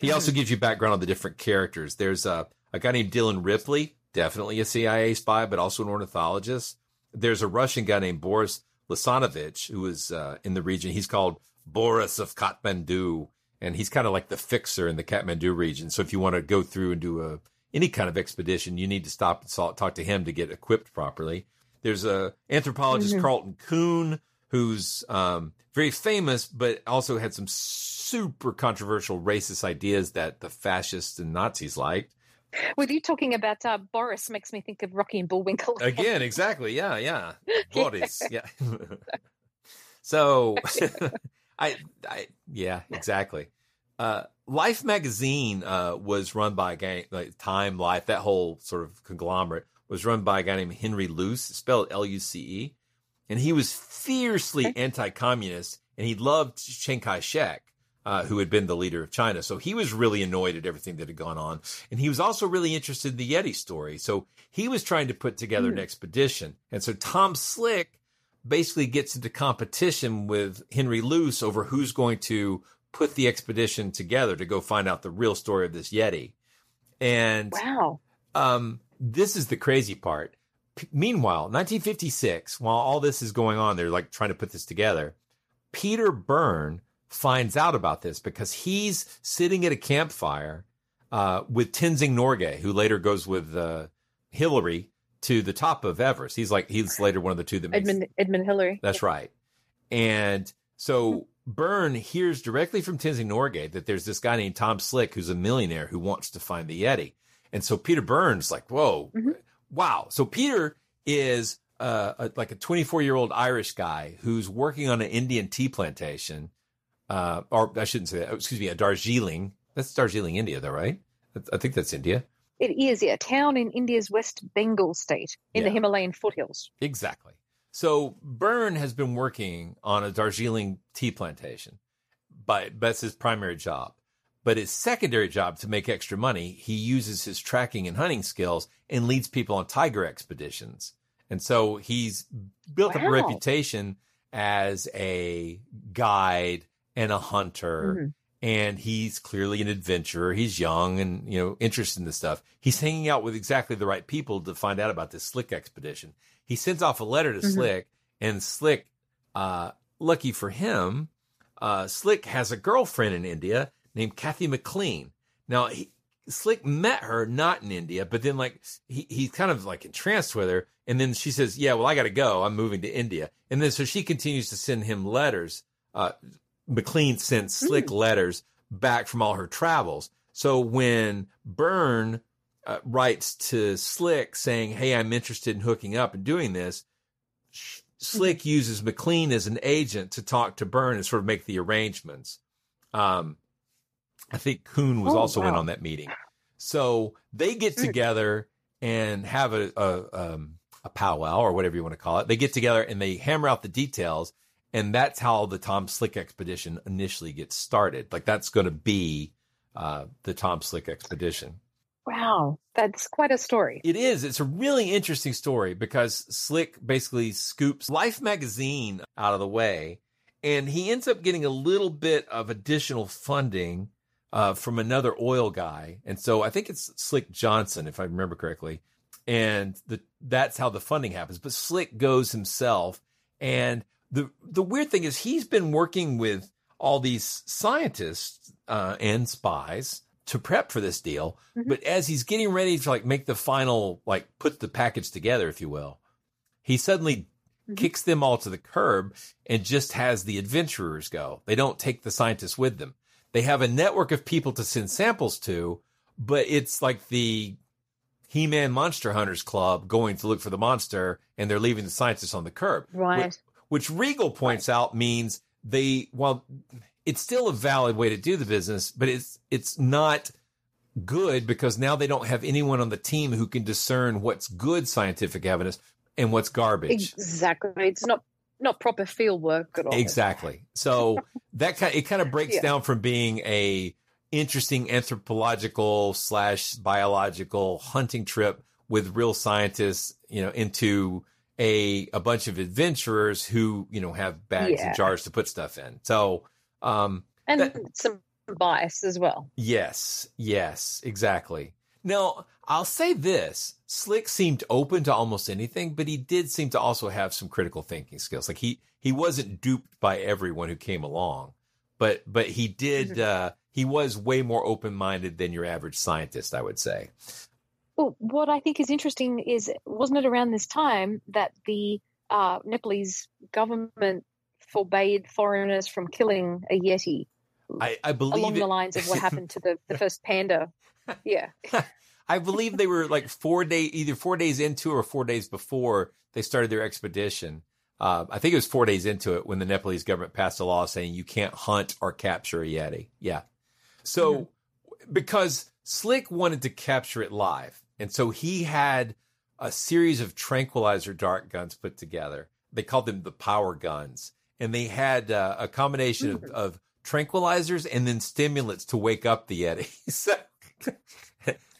He also gives you background on the different characters. There's a guy named Dylan Ripley, definitely a CIA spy, but also an ornithologist. There's a Russian guy named Boris Lasanovich, who is in the region. He's called Boris of Kathmandu. And he's kind of like the fixer in the Kathmandu region. So if you want to go through and do any kind of expedition, you need to stop and talk to him to get equipped properly. There's a anthropologist, Carlton Kuhn, who's very famous, but also had some super controversial racist ideas that the fascists and Nazis liked. With you talking about Boris makes me think of Rocky and Bullwinkle. Again, exactly. Yeah. Boris. Yeah. So... yeah, exactly. Life magazine was run by a guy, like Time, Life, that whole sort of conglomerate was run by a guy named Henry Luce, spelled Luce. And he was fiercely anti-communist, and he loved Chiang Kai-shek, who had been the leader of China. So he was really annoyed at everything that had gone on. And he was also really interested in the Yeti story. So he was trying to put together an expedition. And so Tom Slick basically gets into competition with Henry Luce over who's going to put the expedition together to go find out the real story of this Yeti. And this is the crazy part. Meanwhile, 1956, while all this is going on, they're like trying to put this together. Peter Byrne finds out about this because he's sitting at a campfire with Tenzing Norgay, who later goes with Hillary to the top of Everest. He's later one of the two that makes Edmund Hillary. That's right. And so Byrne hears directly from Tenzing Norgay that there's this guy named Tom Slick, who's a millionaire who wants to find the Yeti. And so Peter Byrne's like, whoa, wow. So Peter is like a 24-year-old Irish guy who's working on an Indian tea plantation. Or I shouldn't say that. Excuse me, a Darjeeling. That's Darjeeling, India though, right? I think that's India. It is, a town in India's West Bengal state in the Himalayan foothills. Exactly. So Byrne has been working on a Darjeeling tea plantation, but that's his primary job. But his secondary job, to make extra money, he uses his tracking and hunting skills and leads people on tiger expeditions. And so he's built up a reputation as a guide and a hunter. Mm-hmm. And he's clearly an adventurer. He's young and, you know, interested in this stuff. He's hanging out with exactly the right people to find out about this Slick expedition. He sends off a letter to mm-hmm. Slick, and Slick, lucky for him, Slick has a girlfriend in India named Kathy McLean. Now, Slick met her not in India, but then like he's kind of like entranced with her. And then she says, yeah, well, I got to go. I'm moving to India. And then so she continues to send him letters, McLean sent Slick letters back from all her travels. So when Bern writes to Slick saying, hey, I'm interested in hooking up and doing this, Slick uses McLean as an agent to talk to Bern and sort of make the arrangements. I think Kuhn was also in on that meeting. So they get together and have a powwow or whatever you want to call it. They get together and they hammer out the details. And that's how the Tom Slick expedition initially gets started. Like that's going to be the Tom Slick expedition. Wow. That's quite a story. It is. It's a really interesting story because Slick basically scoops Life magazine out of the way. And he ends up getting a little bit of additional funding from another oil guy. And so I think it's Slick Johnson, if I remember correctly. And that's how the funding happens. But Slick goes himself. And the weird thing is he's been working with all these scientists and spies to prep for this deal. Mm-hmm. But as he's getting ready to like make the final, like put the package together, if you will, he suddenly kicks them all to the curb and just has the adventurers go. They don't take the scientists with them. They have a network of people to send samples to, but it's like the He-Man Monster Hunters Club going to look for the monster, and they're leaving the scientists on the curb. Right. Which Regal points out means it's still a valid way to do the business, but it's not good because now they don't have anyone on the team who can discern what's good scientific evidence and what's garbage. Exactly. It's not proper field work at all. Exactly. So that kind of breaks down from being a interesting anthropological / biological hunting trip with real scientists, you know, into a bunch of adventurers who, you know, have bags and jars to put stuff in. So, and some bias as well. Yes, exactly. Now I'll say this, Slick seemed open to almost anything, but he did seem to also have some critical thinking skills. Like he wasn't duped by everyone who came along, but he did, he was way more open-minded than your average scientist, I would say. Well, what I think is interesting is, wasn't it around this time that the Nepalese government forbade foreigners from killing a Yeti? I believe along the lines of what happened to the first panda. Yeah. I believe they were like 4 days, either 4 days into or 4 days before they started their expedition. I think it was 4 days into it when the Nepalese government passed a law saying you can't hunt or capture a Yeti. Yeah. So because Slick wanted to capture it live. And so he had a series of tranquilizer dart guns put together. They called them the power guns. And they had a combination of tranquilizers and then stimulants to wake up the Yeti. So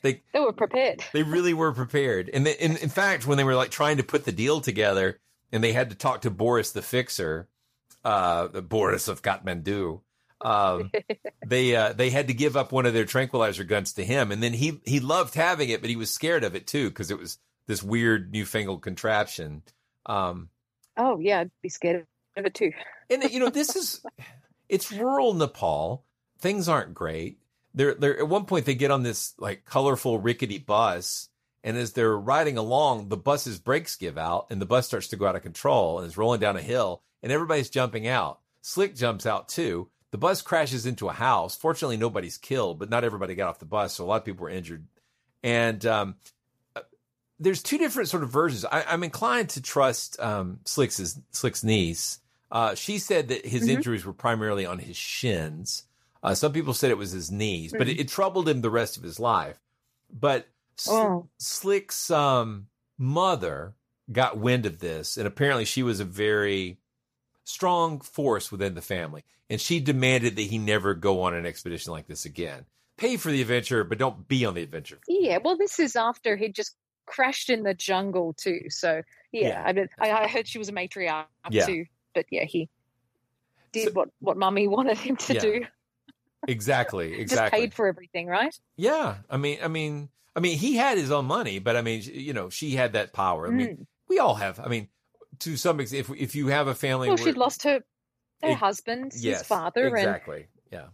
they were prepared. They really were prepared. And in fact, when they were like trying to put the deal together and they had to talk to Boris the Fixer, Boris of Kathmandu, they had to give up one of their tranquilizer guns to him. And then he loved having it, but he was scared of it too. 'Cause it was this weird newfangled contraption. I'd be scared of it too. And you know, it's rural Nepal. Things aren't great. They're at one point they get on this like colorful rickety bus. And as they're riding along, the bus's brakes give out and the bus starts to go out of control and is rolling down a hill and everybody's jumping out. Slick jumps out too. The bus crashes into a house. Fortunately, nobody's killed, but not everybody got off the bus. So a lot of people were injured. And there's two different sort of versions. I'm inclined to trust Slick's niece. She said that his injuries were primarily on his shins. Some people said it was his knees, but it troubled him the rest of his life. But Slick's mother got wind of this. And apparently she was a very strong force within the family. And she demanded that he never go on an expedition like this again. Pay for the adventure, but don't be on the adventure. Yeah, well, this is after he just crashed in the jungle too. So, I heard she was a matriarch too. But yeah, he did what mummy wanted him to do. Exactly. Just paid for everything, right? Yeah. I mean, he had his own money, but I mean, you know, she had that power. I mean, we all have. I mean, to some extent, if you have a family, well, she'd lost her husband, his father, exactly. And yeah,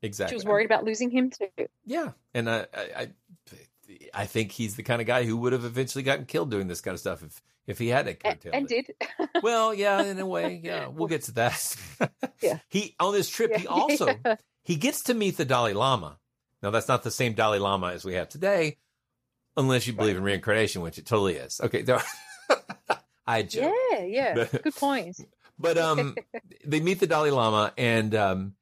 exactly. She was worried about losing him too. Yeah, and I think he's the kind of guy who would have eventually gotten killed doing this kind of stuff if he hadn't curtailed and it. Did. Well, yeah, in a way, yeah. We'll get to that. Yeah. He on this trip, he also he gets to meet the Dalai Lama. Now, that's not the same Dalai Lama as we have today, unless you believe in reincarnation, which it totally is. Okay, I joke. Yeah, but, good point. But they meet the Dalai Lama, and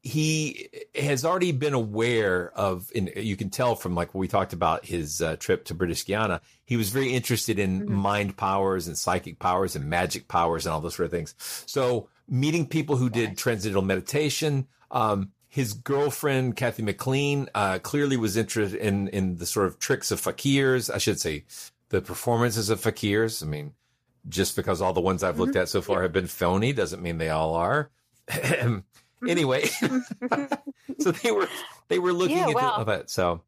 he has already been aware of, and you can tell from like what we talked about his trip to British Guiana, he was very interested in mind powers and psychic powers and magic powers and all those sort of things. So meeting people who did transcendental meditation, his girlfriend, Kathy McLean, clearly was interested in the sort of tricks of fakirs. I should say the performances of fakirs. I mean, just because all the ones I've looked at so far have been phony doesn't mean they all are. Anyway, so they were looking into all that. So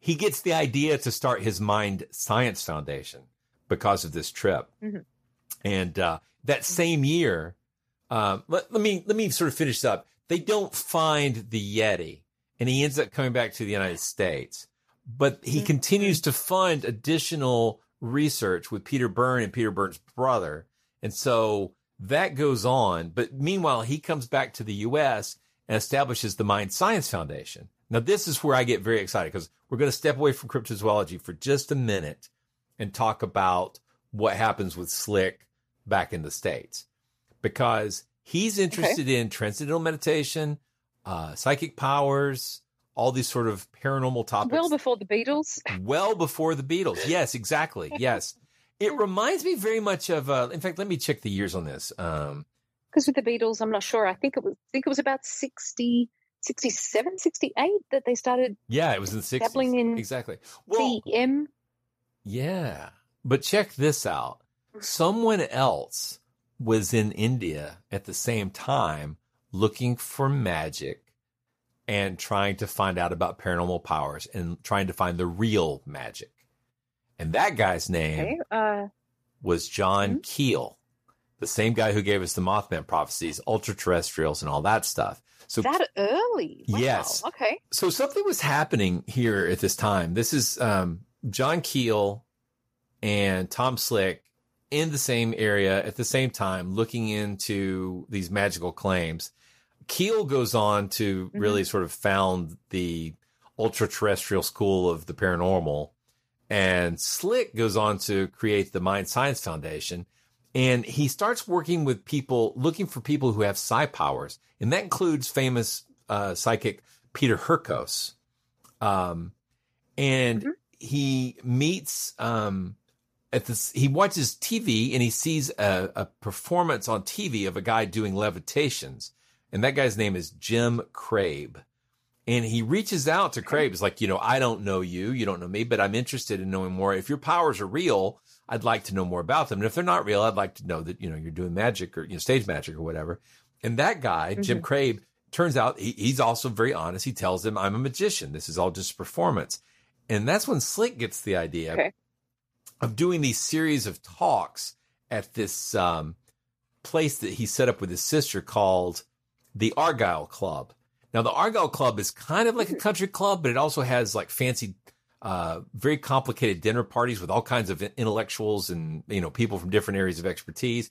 he gets the idea to start his Mind Science Foundation because of this trip. And that same year, let me sort of finish up. They don't find the Yeti, and he ends up coming back to the United States. But he continues to fund additional research with Peter Byrne and Peter Byrne's brother. And so that goes on. But meanwhile, he comes back to the U.S. and establishes the Mind Science Foundation. Now, this is where I get very excited because we're going to step away from cryptozoology for just a minute and talk about what happens with Slick back in the States. Because he's interested in transcendental meditation, psychic powers, all these sort of paranormal topics. Well before the Beatles. Yes, exactly. Yes. It reminds me very much of, in fact, let me check the years on this. Because with the Beatles, I'm not sure. I think it was about 60, 67, 68 that they started. Yeah, it was in the 60s. Dabbling in exactly. Well, CM. Yeah. But check this out. Someone else was in India at the same time looking for magic and trying to find out about paranormal powers and trying to find the real magic. And that guy's name was John Keel, the same guy who gave us the Mothman prophecies, ultra-terrestrials, and all that stuff. So that early? Wow. Yes. Okay. So something was happening here at this time. This is John Keel and Tom Slick in the same area at the same time, looking into these magical claims. Keel goes on to really sort of found the ultra-terrestrial school of the paranormal. And Slick goes on to create the Mind Science Foundation. And he starts working with people, looking for people who have psi powers. And that includes famous psychic Peter Herkos. And he meets... he watches TV and he sees a performance on TV of a guy doing levitations. And that guy's name is Jim Crabe. And he reaches out to Crabe. He's like, you know, I don't know you. You don't know me, but I'm interested in knowing more. If your powers are real, I'd like to know more about them. And if they're not real, I'd like to know that, you know, you're doing magic or, you know, stage magic or whatever. And that guy, Jim Crabe, turns out he's also very honest. He tells him, I'm a magician. This is all just performance. And that's when Slick gets the idea. Okay. Of doing these series of talks at this place that he set up with his sister called the Argyle Club. Now, the Argyle Club is kind of like a country club, but it also has like fancy, very complicated dinner parties with all kinds of intellectuals and, you know, people from different areas of expertise.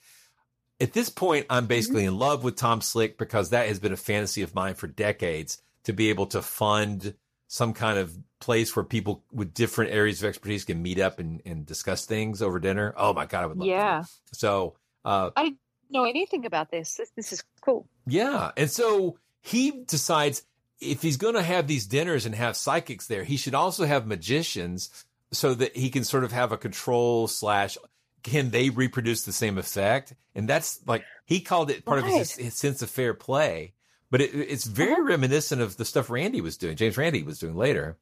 At this point, I'm basically in love with Tom Slick because that has been a fantasy of mine for decades, to be able to fund some kind of place where people with different areas of expertise can meet up and discuss things over dinner. Oh my God, I would love that. So I didn't know anything about this. This is cool. Yeah. And so he decides if he's going to have these dinners and have psychics there, he should also have magicians so that he can sort of have a control / can they reproduce the same effect? And that's like, he called it part of his sense of fair play. But it's very reminiscent of the stuff Randy was doing, James Randi was doing later.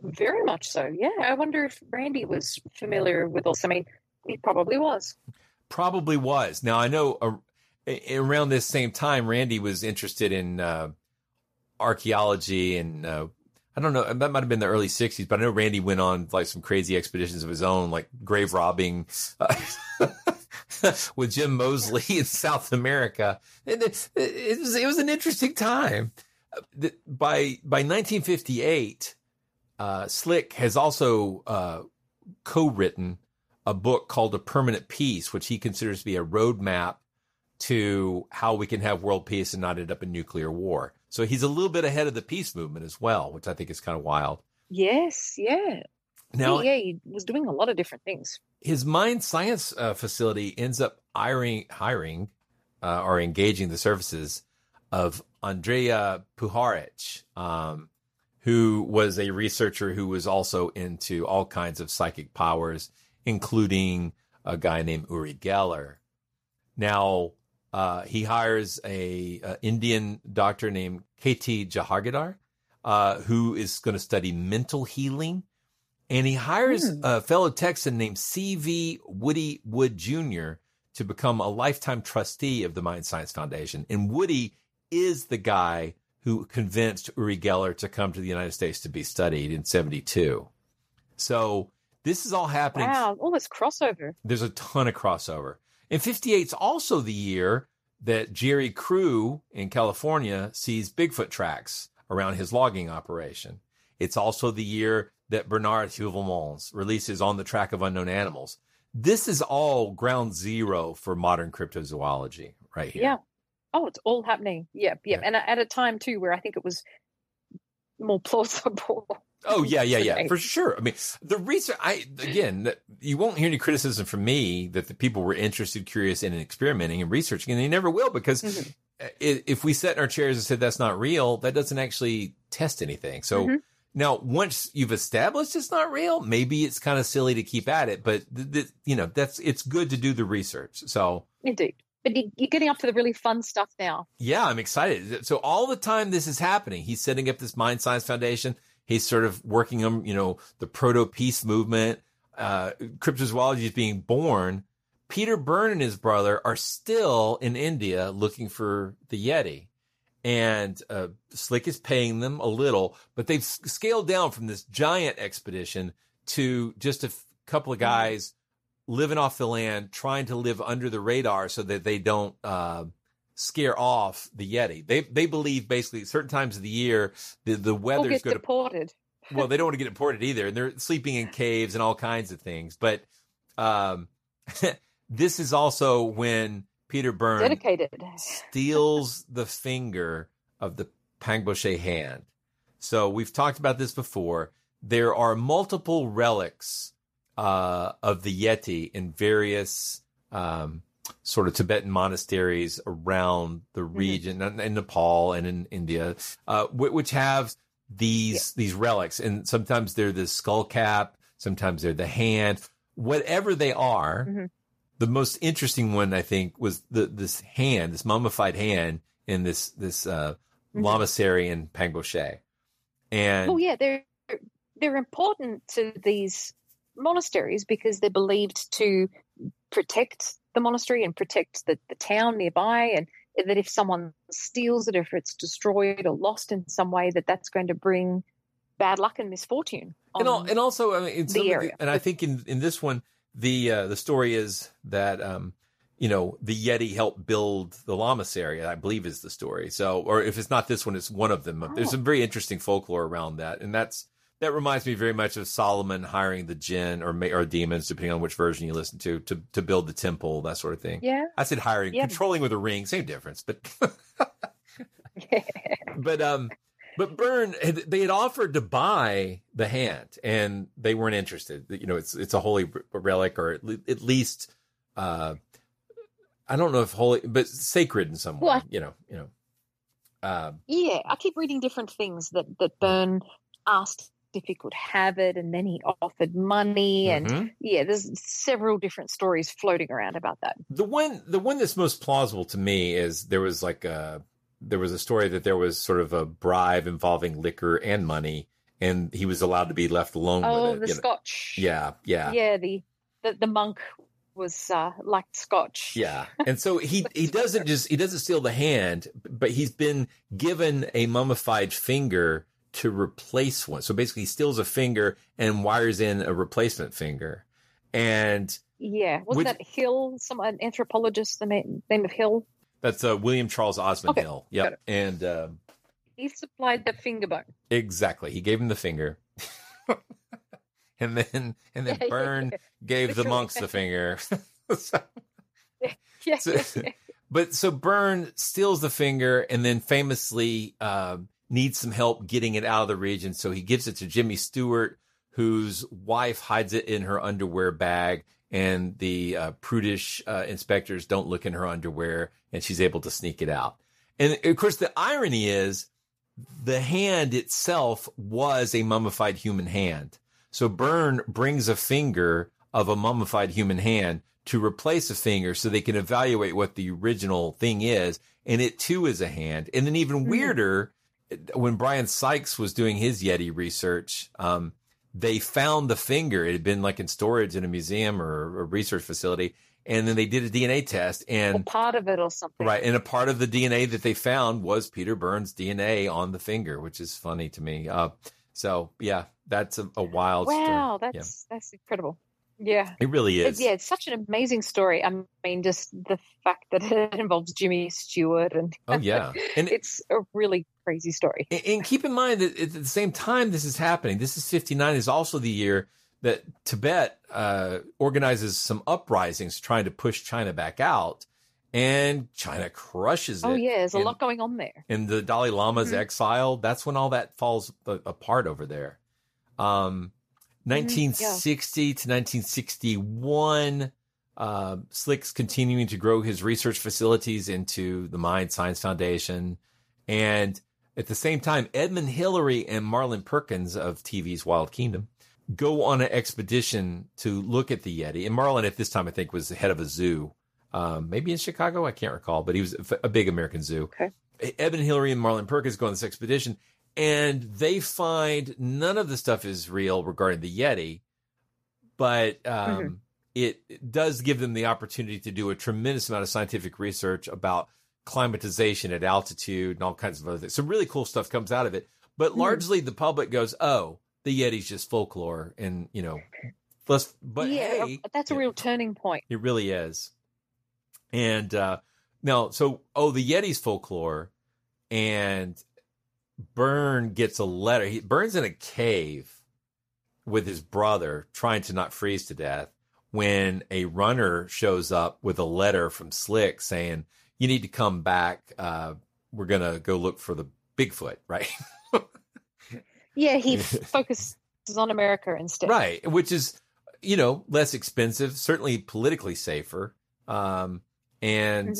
Very much so, yeah. I wonder if Randy was familiar with all. I mean, he probably was. Now, I know around this same time, Randy was interested in archaeology and I don't know, that might have been the early 60s, but I know Randy went on like some crazy expeditions of his own, like grave robbing with Jim Mosley in South America. And it was an interesting time. By 1958, Slick has also co-written a book called A Permanent Peace, which he considers to be a roadmap to how we can have world peace and not end up in nuclear war. So he's a little bit ahead of the peace movement as well, which I think is kind of wild. Yes, yeah. Now, yeah, he was doing a lot of different things. His Mind Science facility ends up hiring or engaging the services of Andrea Puharich, who was a researcher who was also into all kinds of psychic powers, including a guy named Uri Geller. Now, he hires a Indian doctor named K.T. Jahagidar, who is going to study mental healing. And he hires a fellow Texan named C.V. Woody Wood Jr. to become a lifetime trustee of the Mind Science Foundation. And Woody is the guy who convinced Uri Geller to come to the United States to be studied in 1972. So this is all happening. Wow, all this crossover. There's a ton of crossover. And 1958 is also the year that Jerry Crew in California sees Bigfoot tracks around his logging operation. It's also the year that Bernard Heuvelmans releases On the Track of Unknown Animals. This is all ground zero for modern cryptozoology right here. Yeah. Oh, it's all happening. Yep. Yeah. And at a time, too, where I think it was more plausible. Oh, yeah, for sure. I mean, the research, you won't hear any criticism from me that the people were interested, curious, in experimenting and researching, and they never will, because if we sat in our chairs and said that's not real, that doesn't actually test anything. So now once you've established it's not real, maybe it's kind of silly to keep at it, but, it's good to do the research. So indeed. But you're getting up to the really fun stuff now. Yeah, I'm excited. So all the time this is happening, he's setting up this Mind Science Foundation. He's sort of working on, the proto-peace movement. Cryptozoology is being born. Peter Byrne and his brother are still in India looking for the Yeti. And Slick is paying them a little, but they've scaled down from this giant expedition to just a couple of guys living off the land, trying to live under the radar so that they don't scare off the Yeti. They believe basically at certain times of the year, the weather's going to... deported. Well, they don't want to get deported either. And they're sleeping in caves and all kinds of things. But this is also when Peter Byrne steals the finger of the Pangboche hand. So we've talked about this before. There are multiple relics of the Yeti in various sort of Tibetan monasteries around the region, in Nepal and in India, which have these relics. And sometimes they're the skull cap, sometimes they're the hand. Whatever they are, the most interesting one, I think, was this hand, this mummified hand in this lamasery in Pangboche. And they're important to these monasteries because they're believed to protect the monastery and protect the town nearby, and that if someone steals it, if it's destroyed or lost in some way, that's going to bring bad luck and misfortune and also I mean, in the area. And I think in this one the story is that the Yeti helped build the lamasery, I believe is the story. So, or if it's not this one, it's one of them. There's some very interesting folklore around that, and that reminds me very much of Solomon hiring the jinn or demons, depending on which version you listen to build the temple, that sort of thing. Yeah. I said hiring, controlling with a ring, same difference, but but Byrne, they had offered to buy the hand and they weren't interested. It's a holy relic, or at least I don't know if holy, but sacred in some way. Well, I keep reading different things that Byrne asked if he could have it, and then he offered money, and there's several different stories floating around about that. The one that's most plausible to me is there was a story that there was sort of a bribe involving liquor and money, and he was allowed to be left alone with it. The scotch. Yeah. The monk was liked scotch. Yeah. And so he doesn't steal the hand, but he's been given a mummified finger to replace one. So basically he steals a finger and wires in a replacement finger. And yeah, wasn't that Hill, some anthropologist, the name of Hill? That's William Charles Osmond Hill. Yep. And he supplied the finger bone. Exactly. He gave him the finger. And then Byrne gave the monks the finger. So Byrne steals the finger and then famously needs some help getting it out of the region. So he gives it to Jimmy Stewart, whose wife hides it in her underwear bag. And the prudish inspectors don't look in her underwear, and she's able to sneak it out. And, of course, the irony is the hand itself was a mummified human hand. So Byrne brings a finger of a mummified human hand to replace a finger so they can evaluate what the original thing is, and it, too, is a hand. And then even weirder, when Brian Sykes was doing his Yeti research, they found the finger. It had been like in storage in a museum or a research facility. And then they did a DNA test. And a part of it or something. Right. And a part of the DNA that they found was Peter Byrne's DNA on the finger, which is funny to me. So, yeah, that's a wild story. Wow, that's incredible. Yeah. It really is. It's such an amazing story. I mean, just the fact that it involves Jimmy Stewart. And oh, yeah. And it's a really crazy story. And keep in mind that at the same time this is happening, this is 59, is also the year that Tibet organizes some uprisings trying to push China back out. And China crushes it. Oh, yeah, there's a lot going on there. And the Dalai Lama's exiled. That's when all that falls apart over there. 1960 to 1961, Slick's continuing to grow his research facilities into the Mind Science Foundation. And at the same time, Edmund Hillary and Marlon Perkins of TV's Wild Kingdom go on an expedition to look at the Yeti. And Marlon at this time, I think, was the head of a zoo. Maybe in Chicago, I can't recall, but he was a big American zoo. Okay. Eben Hillary and Marlon Perkins go on this expedition, and they find none of the stuff is real regarding the Yeti, but it does give them the opportunity to do a tremendous amount of scientific research about climatization at altitude and all kinds of other things. Some really cool stuff comes out of it, but largely the public goes, oh, the Yeti's just folklore, and, you know, that's a real turning point. It really is. And the Yeti's folklore, and Byrne gets a letter. Byrne's in a cave with his brother trying to not freeze to death when a runner shows up with a letter from Slick saying, you need to come back. We're going to go look for the Bigfoot, right? He focuses on America instead. Right, which is, you know, less expensive, certainly politically safer. And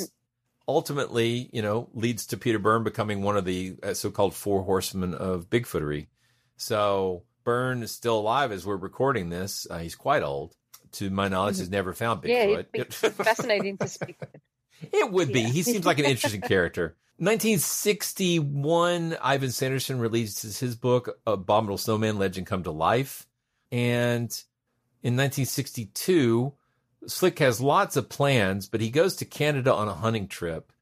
ultimately, you know, leads to Peter Byrne becoming one of the so-called four horsemen of Bigfootery. So Byrne is still alive as we're recording this. He's quite old. To my knowledge, has never found Bigfoot. Yeah, it'd be fascinating to speak with. It would be. He seems like an interesting character. 1961, Ivan Sanderson releases his book, Abominable Snowman, Legend Come to Life. And in 1962... Slick has lots of plans, but he goes to Canada on a hunting trip,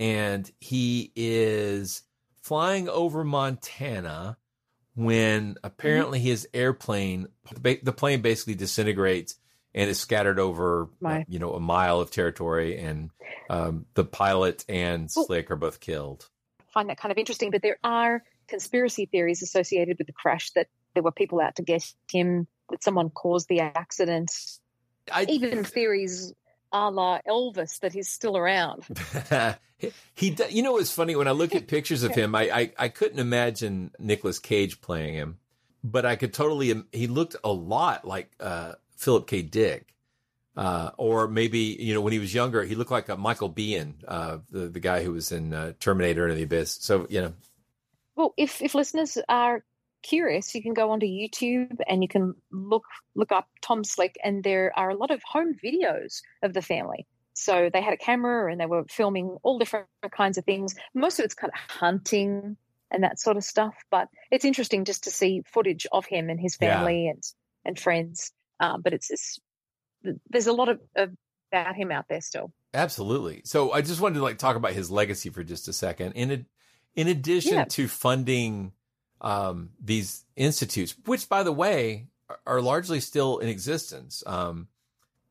and he is flying over Montana when apparently his airplane, the plane basically disintegrates and is scattered over, a mile of territory, and the pilot and Slick are both killed. I find that kind of interesting, but there are conspiracy theories associated with the crash that there were people out to get him, that someone caused the accident. Even theories a la Elvis that he's still around. You know, it's funny when I look at pictures of him, I couldn't imagine Nicolas Cage playing him, but I could totally. He looked a lot like Philip K. Dick, or maybe, you know, when he was younger, he looked like a Michael Biehn, the guy who was in Terminator and the Abyss. So, you know, well, if listeners are curious, you can go onto YouTube and you can look up Tom Slick, and there are a lot of home videos of the family. So they had a camera and they were filming all different kinds of things. Most of it's kind of hunting and that sort of stuff, but it's interesting just to see footage of him and his family and friends. But it's there's a lot of about him out there still. Absolutely. So I just wanted to like talk about his legacy for just a second. In addition to funding these institutes, which by the way are largely still in existence,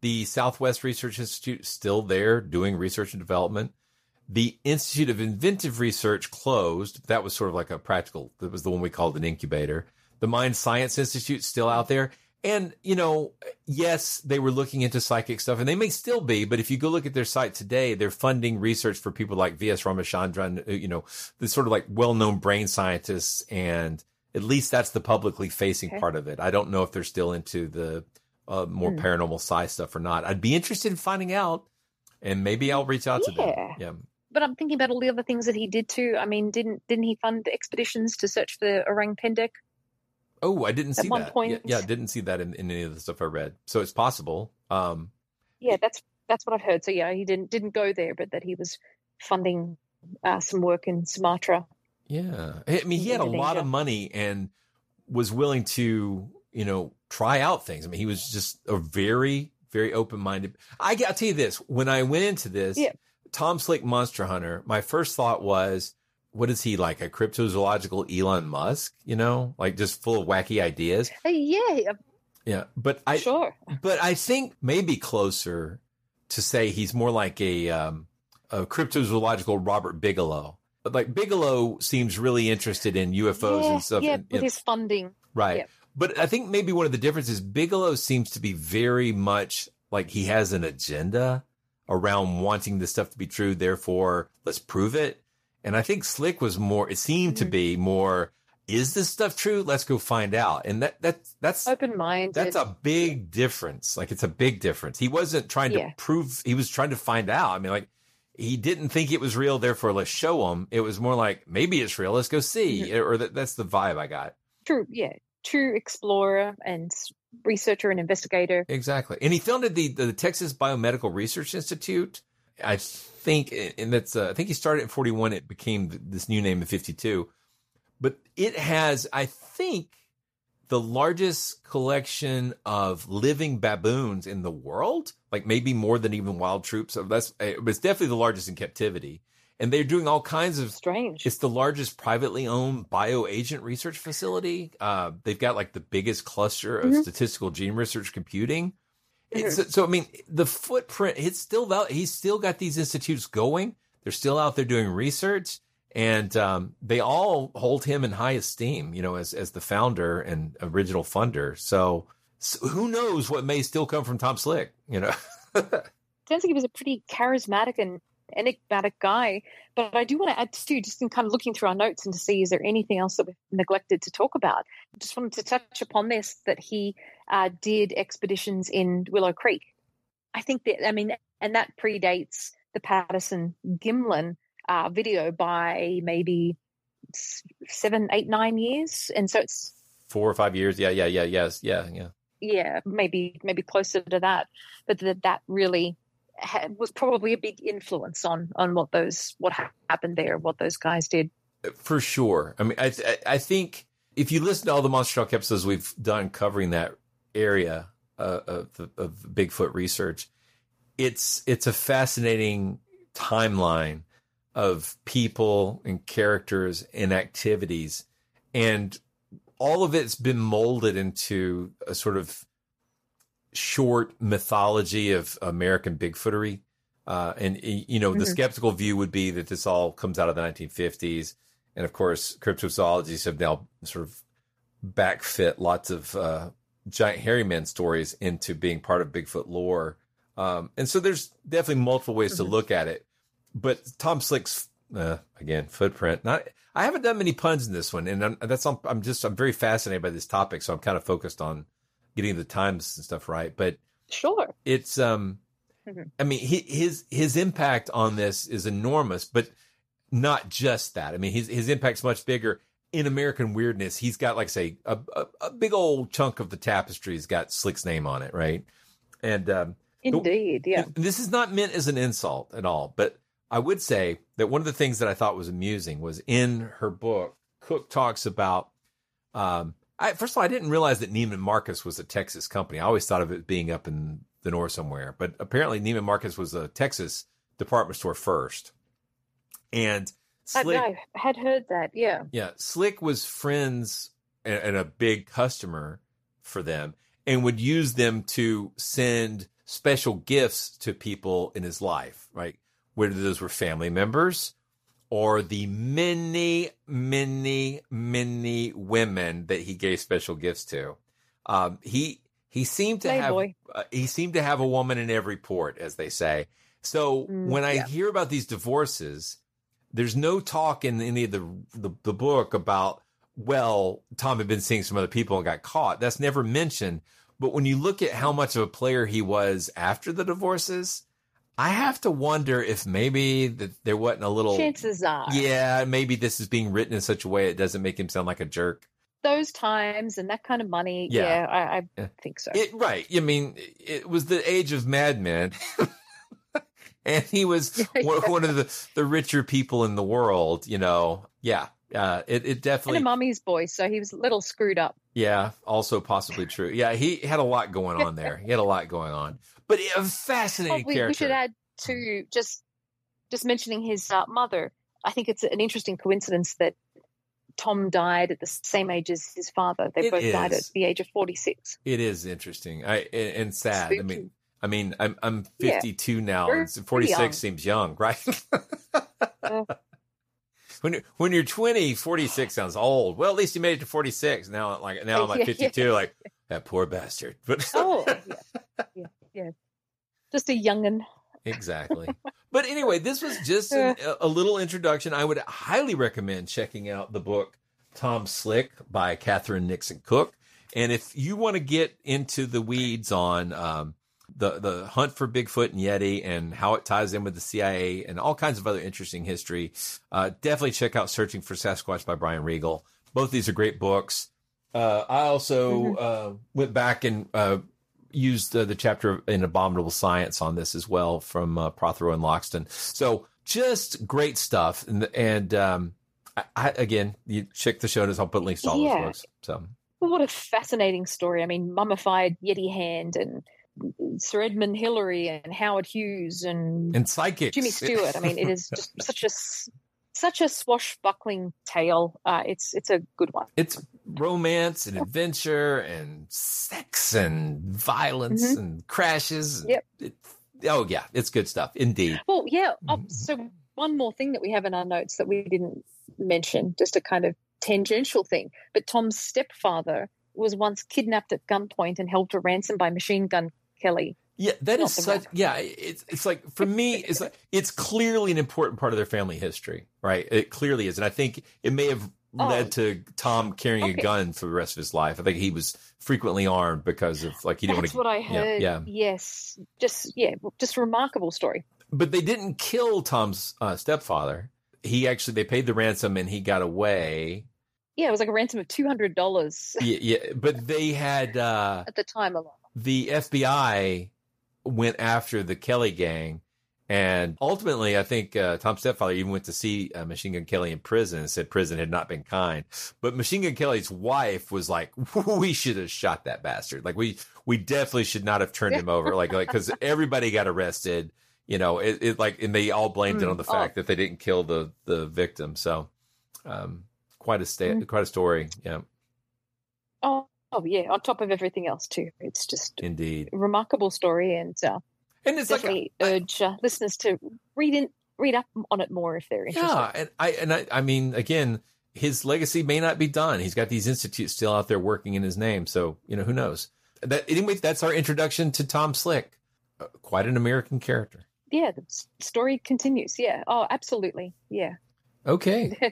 the Southwest Research Institute still there doing research and development. The Institute of Inventive Research closed. That was sort of like a practical, that was the one we called an incubator. The Mind Science Institute still out there. And, you know, yes, they were looking into psychic stuff, and they may still be, but if you go look at their site today, they're funding research for people like V.S. Ramachandran, you know, the sort of like well-known brain scientists, and at least that's the publicly facing part of it. I don't know if they're still into the more paranormal sci stuff or not. I'd be interested in finding out, and maybe I'll reach out to them. Yeah. But I'm thinking about all the other things that he did too. I mean, didn't he fund expeditions to search for the orang pendek? Oh, I didn't see that. At one point. Yeah, didn't see that in any of the stuff I read. So it's possible. Yeah, that's what I've heard. So yeah, he didn't go there, but that he was funding some work in Sumatra. Yeah, I mean, he had a lot of money and was willing to, you know, try out things. I mean, he was just a very, very open-minded. I'll tell you this: when I went into this, Tom Slick Monster Hunter, my first thought was, what is he, like a cryptozoological Elon Musk, you know, like just full of wacky ideas? Yeah. But I think maybe closer to say he's more like a cryptozoological Robert Bigelow. But like Bigelow seems really interested in UFOs and stuff. Yeah, with his funding. Right. Yeah. But I think maybe one of the differences, Bigelow seems to be very much like he has an agenda around wanting this stuff to be true. Therefore, let's prove it. And I think Slick was more, it seemed to be more, is this stuff true? Let's go find out. And that's open-minded. That's a big difference. Like, it's a big difference. He wasn't trying to prove, he was trying to find out. I mean, like, he didn't think it was real, therefore let's show him. It was more like, maybe it's real, let's go see. Or that's the vibe I got. True, yeah. True explorer and researcher and investigator. Exactly. And he founded the Texas Biomedical Research Institute, I think, and that's, I think he started at 41. It became this new name in 52, but it has, I think, the largest collection of living baboons in the world, like maybe more than even wild troops. So that's, it's definitely the largest in captivity, and they're doing all kinds of strange. It's the largest privately owned bioagent research facility. They've got like the biggest cluster of statistical gene research computing. So, I mean, the footprint, it's still out. He's still got these institutes going. They're still out there doing research, and they all hold him in high esteem, you know, as the founder and original funder. So who knows what may still come from Tom Slick, you know? Sounds like he was a pretty charismatic and enigmatic guy, but I do want to add too, just in kind of looking through our notes and to see, is there anything else that we've neglected to talk about? Just wanted to touch upon this, that he did expeditions in Willow Creek. I think that, I mean, and that predates the Patterson-Gimlin video by maybe 7, 8, 9 years. And so it's 4 or 5 years. Yeah. Yeah, maybe closer to that, but that really was probably a big influence on what happened there, what those guys did. For sure. I mean, I think if you listen to all the Monster Talk episodes we've done covering that area of Bigfoot research, it's a fascinating timeline of people and characters and activities, and all of it's been molded into a sort of short mythology of American Bigfootery. And, you know, the skeptical view would be that this all comes out of the 1950s. And of course, cryptozoologists have now sort of backfit lots of giant hairy man stories into being part of Bigfoot lore. And so there's definitely multiple ways to look at it. But Tom Slick's, again, footprint. I haven't done many puns in this one. And I'm very fascinated by this topic. So I'm kind of focused on getting the times and stuff right, but sure, it's I mean, his impact on this is enormous, but not just that. I mean, his impact's much bigger in American weirdness. He's got, like, say, a big old chunk of the tapestry's got Slick's name on it, right? And indeed, yeah. This is not meant as an insult at all, but I would say that one of the things that I thought was amusing was in her book, Cook talks about. First of all, I didn't realize that Neiman Marcus was a Texas company. I always thought of it being up in the north somewhere. But apparently Neiman Marcus was a Texas department store first. And Slick, I had heard that, yeah. Yeah, Slick was friends and a big customer for them and would use them to send special gifts to people in his life, right? Whether those were family members or the many, many, many women that he gave special gifts to. He seemed to he seemed to have a woman in every port, as they say. So when I hear about these divorces, there's no talk in any of the book about, well, Tom had been seeing some other people and got caught. That's never mentioned. But when you look at how much of a player he was after the divorces, I have to wonder if maybe that there wasn't a little... Chances are. Yeah, maybe this is being written in such a way it doesn't make him sound like a jerk. Those times and that kind of money, I think so. Right. I mean, it was the age of Mad Men. And he was one of the richer people in the world, you know. Yeah, it definitely. And a mummy's boy, so he was a little screwed up. Yeah, also possibly true. Yeah, he had a lot going on there. He had a lot going on. But a fascinating character. We should add to just mentioning his mother. I think it's an interesting coincidence that Tom died at the same age as his father. They both died at the age of 46. It is interesting and sad. Spooky. I mean, I'm 52 now, and 46 seems young, right? When you're 20, 46 sounds old. Well, at least you made it to 46. Now I'm like 52, like that poor bastard. But just a young'un. Exactly. But anyway, this was just a little introduction. I would highly recommend checking out the book Tom Slick by Katherine Nixon Cook, and if you want to get into the weeds on the hunt for Bigfoot and Yeti and how it ties in with the CIA and all kinds of other interesting history, definitely check out Searching for Sasquatch by Brian Regal. Both these are great books. I also went back and used the chapter in Abominable Science on this as well from Prothero and Loxton. So just great stuff. And again, you check the show notes. I'll put links to all those books. So. Well, what a fascinating story. I mean, mummified Yeti hand and Sir Edmund Hillary and Howard Hughes and psychics. Jimmy Stewart. I mean, it is just such a swashbuckling tale. It's a good one. It's romance and adventure and sex and violence and crashes. Yep. It's good stuff indeed. Well, yeah. So one more thing that we have in our notes that we didn't mention, just a kind of tangential thing, but Tom's stepfather was once kidnapped at gunpoint and held to ransom by Machine Gun Kelly. Yeah, that is such. Yeah, it's like for me, it's clearly an important part of their family history, right? It clearly is, and I think it may have led to Tom carrying a gun for the rest of his life. I think he was frequently armed because of like he didn't want to. That's what I heard. Yeah. Yes. Just a remarkable story. But they didn't kill Tom's stepfather. They paid the ransom and he got away. Yeah, it was like a ransom of $200. But they had at the time alone. The FBI went after the Kelly gang, and ultimately, I think Tom's stepfather even went to see Machine Gun Kelly in prison and said prison had not been kind. But Machine Gun Kelly's wife was like, "We should have shot that bastard. Like we definitely should not have turned him over. Like because everybody got arrested, you know. And they all blamed it on the fact that they didn't kill the victim. So." Quite a story, yeah. Oh, yeah. On top of everything else, too, it's just indeed a remarkable story, and it's definitely like urge listeners to read up on it more if they're interested. Yeah, and I mean, again, his legacy may not be done. He's got these institutes still out there working in his name, so you know who knows. Anyway, that's our introduction to Tom Slick. Quite an American character. Yeah, the story continues. Yeah. Oh, absolutely. Yeah. Okay.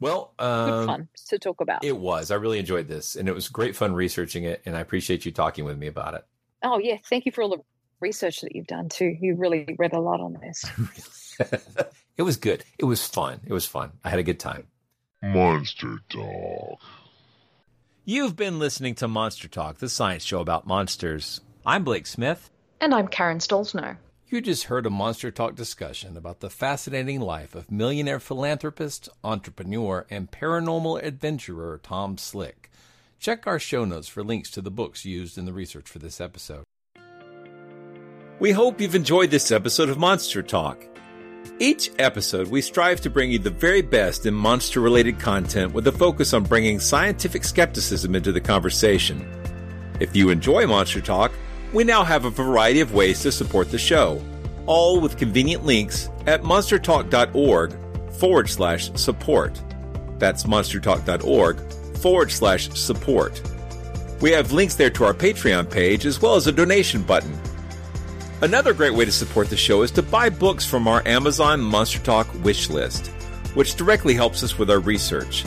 Well, good fun to talk about. It was. I really enjoyed this, and it was great fun researching it, and I appreciate you talking with me about it. Oh, yeah. Thank you for all the research that you've done, too. You really read a lot on this. It was good. It was fun. It was fun. I had a good time. Monster Talk. You've been listening to Monster Talk, the science show about monsters. I'm Blake Smith. And I'm Karen Stoltzner. You just heard a Monster Talk discussion about the fascinating life of millionaire philanthropist, entrepreneur, and paranormal adventurer Tom Slick. Check our show notes for links to the books used in the research for this episode. We hope you've enjoyed this episode of Monster Talk. Each episode, we strive to bring you the very best in monster-related content with a focus on bringing scientific skepticism into the conversation. If you enjoy Monster Talk, we now have a variety of ways to support the show, all with convenient links at monstertalk.org/support. That's monstertalk.org/support. We have links there to our Patreon page as well as a donation button. Another great way to support the show is to buy books from our Amazon Monster Talk wish list, which directly helps us with our research.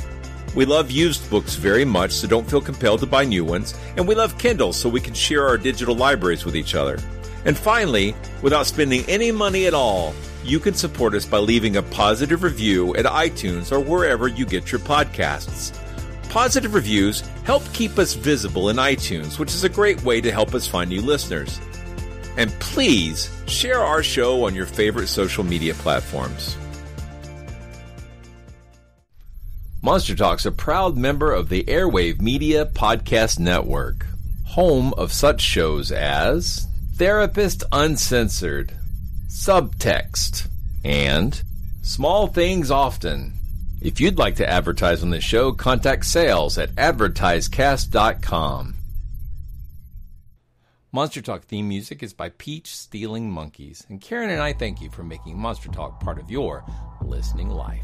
We love used books very much, so don't feel compelled to buy new ones, and we love Kindle so we can share our digital libraries with each other. And finally, without spending any money at all, you can support us by leaving a positive review at iTunes or wherever you get your podcasts. Positive reviews help keep us visible in iTunes, which is a great way to help us find new listeners. And please share our show on your favorite social media platforms. Monster Talk's a proud member of the Airwave Media Podcast Network, home of such shows as Therapist Uncensored, Subtext, and Small Things Often. If you'd like to advertise on the show, contact sales at advertisecast.com. Monster Talk theme music is by Peach Stealing Monkeys, and Karen and I thank you for making Monster Talk part of your listening life.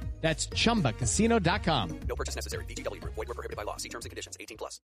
That's ChumbaCasino.com. No purchase necessary. VGW Group. Void where prohibited by law. See terms and conditions. 18+.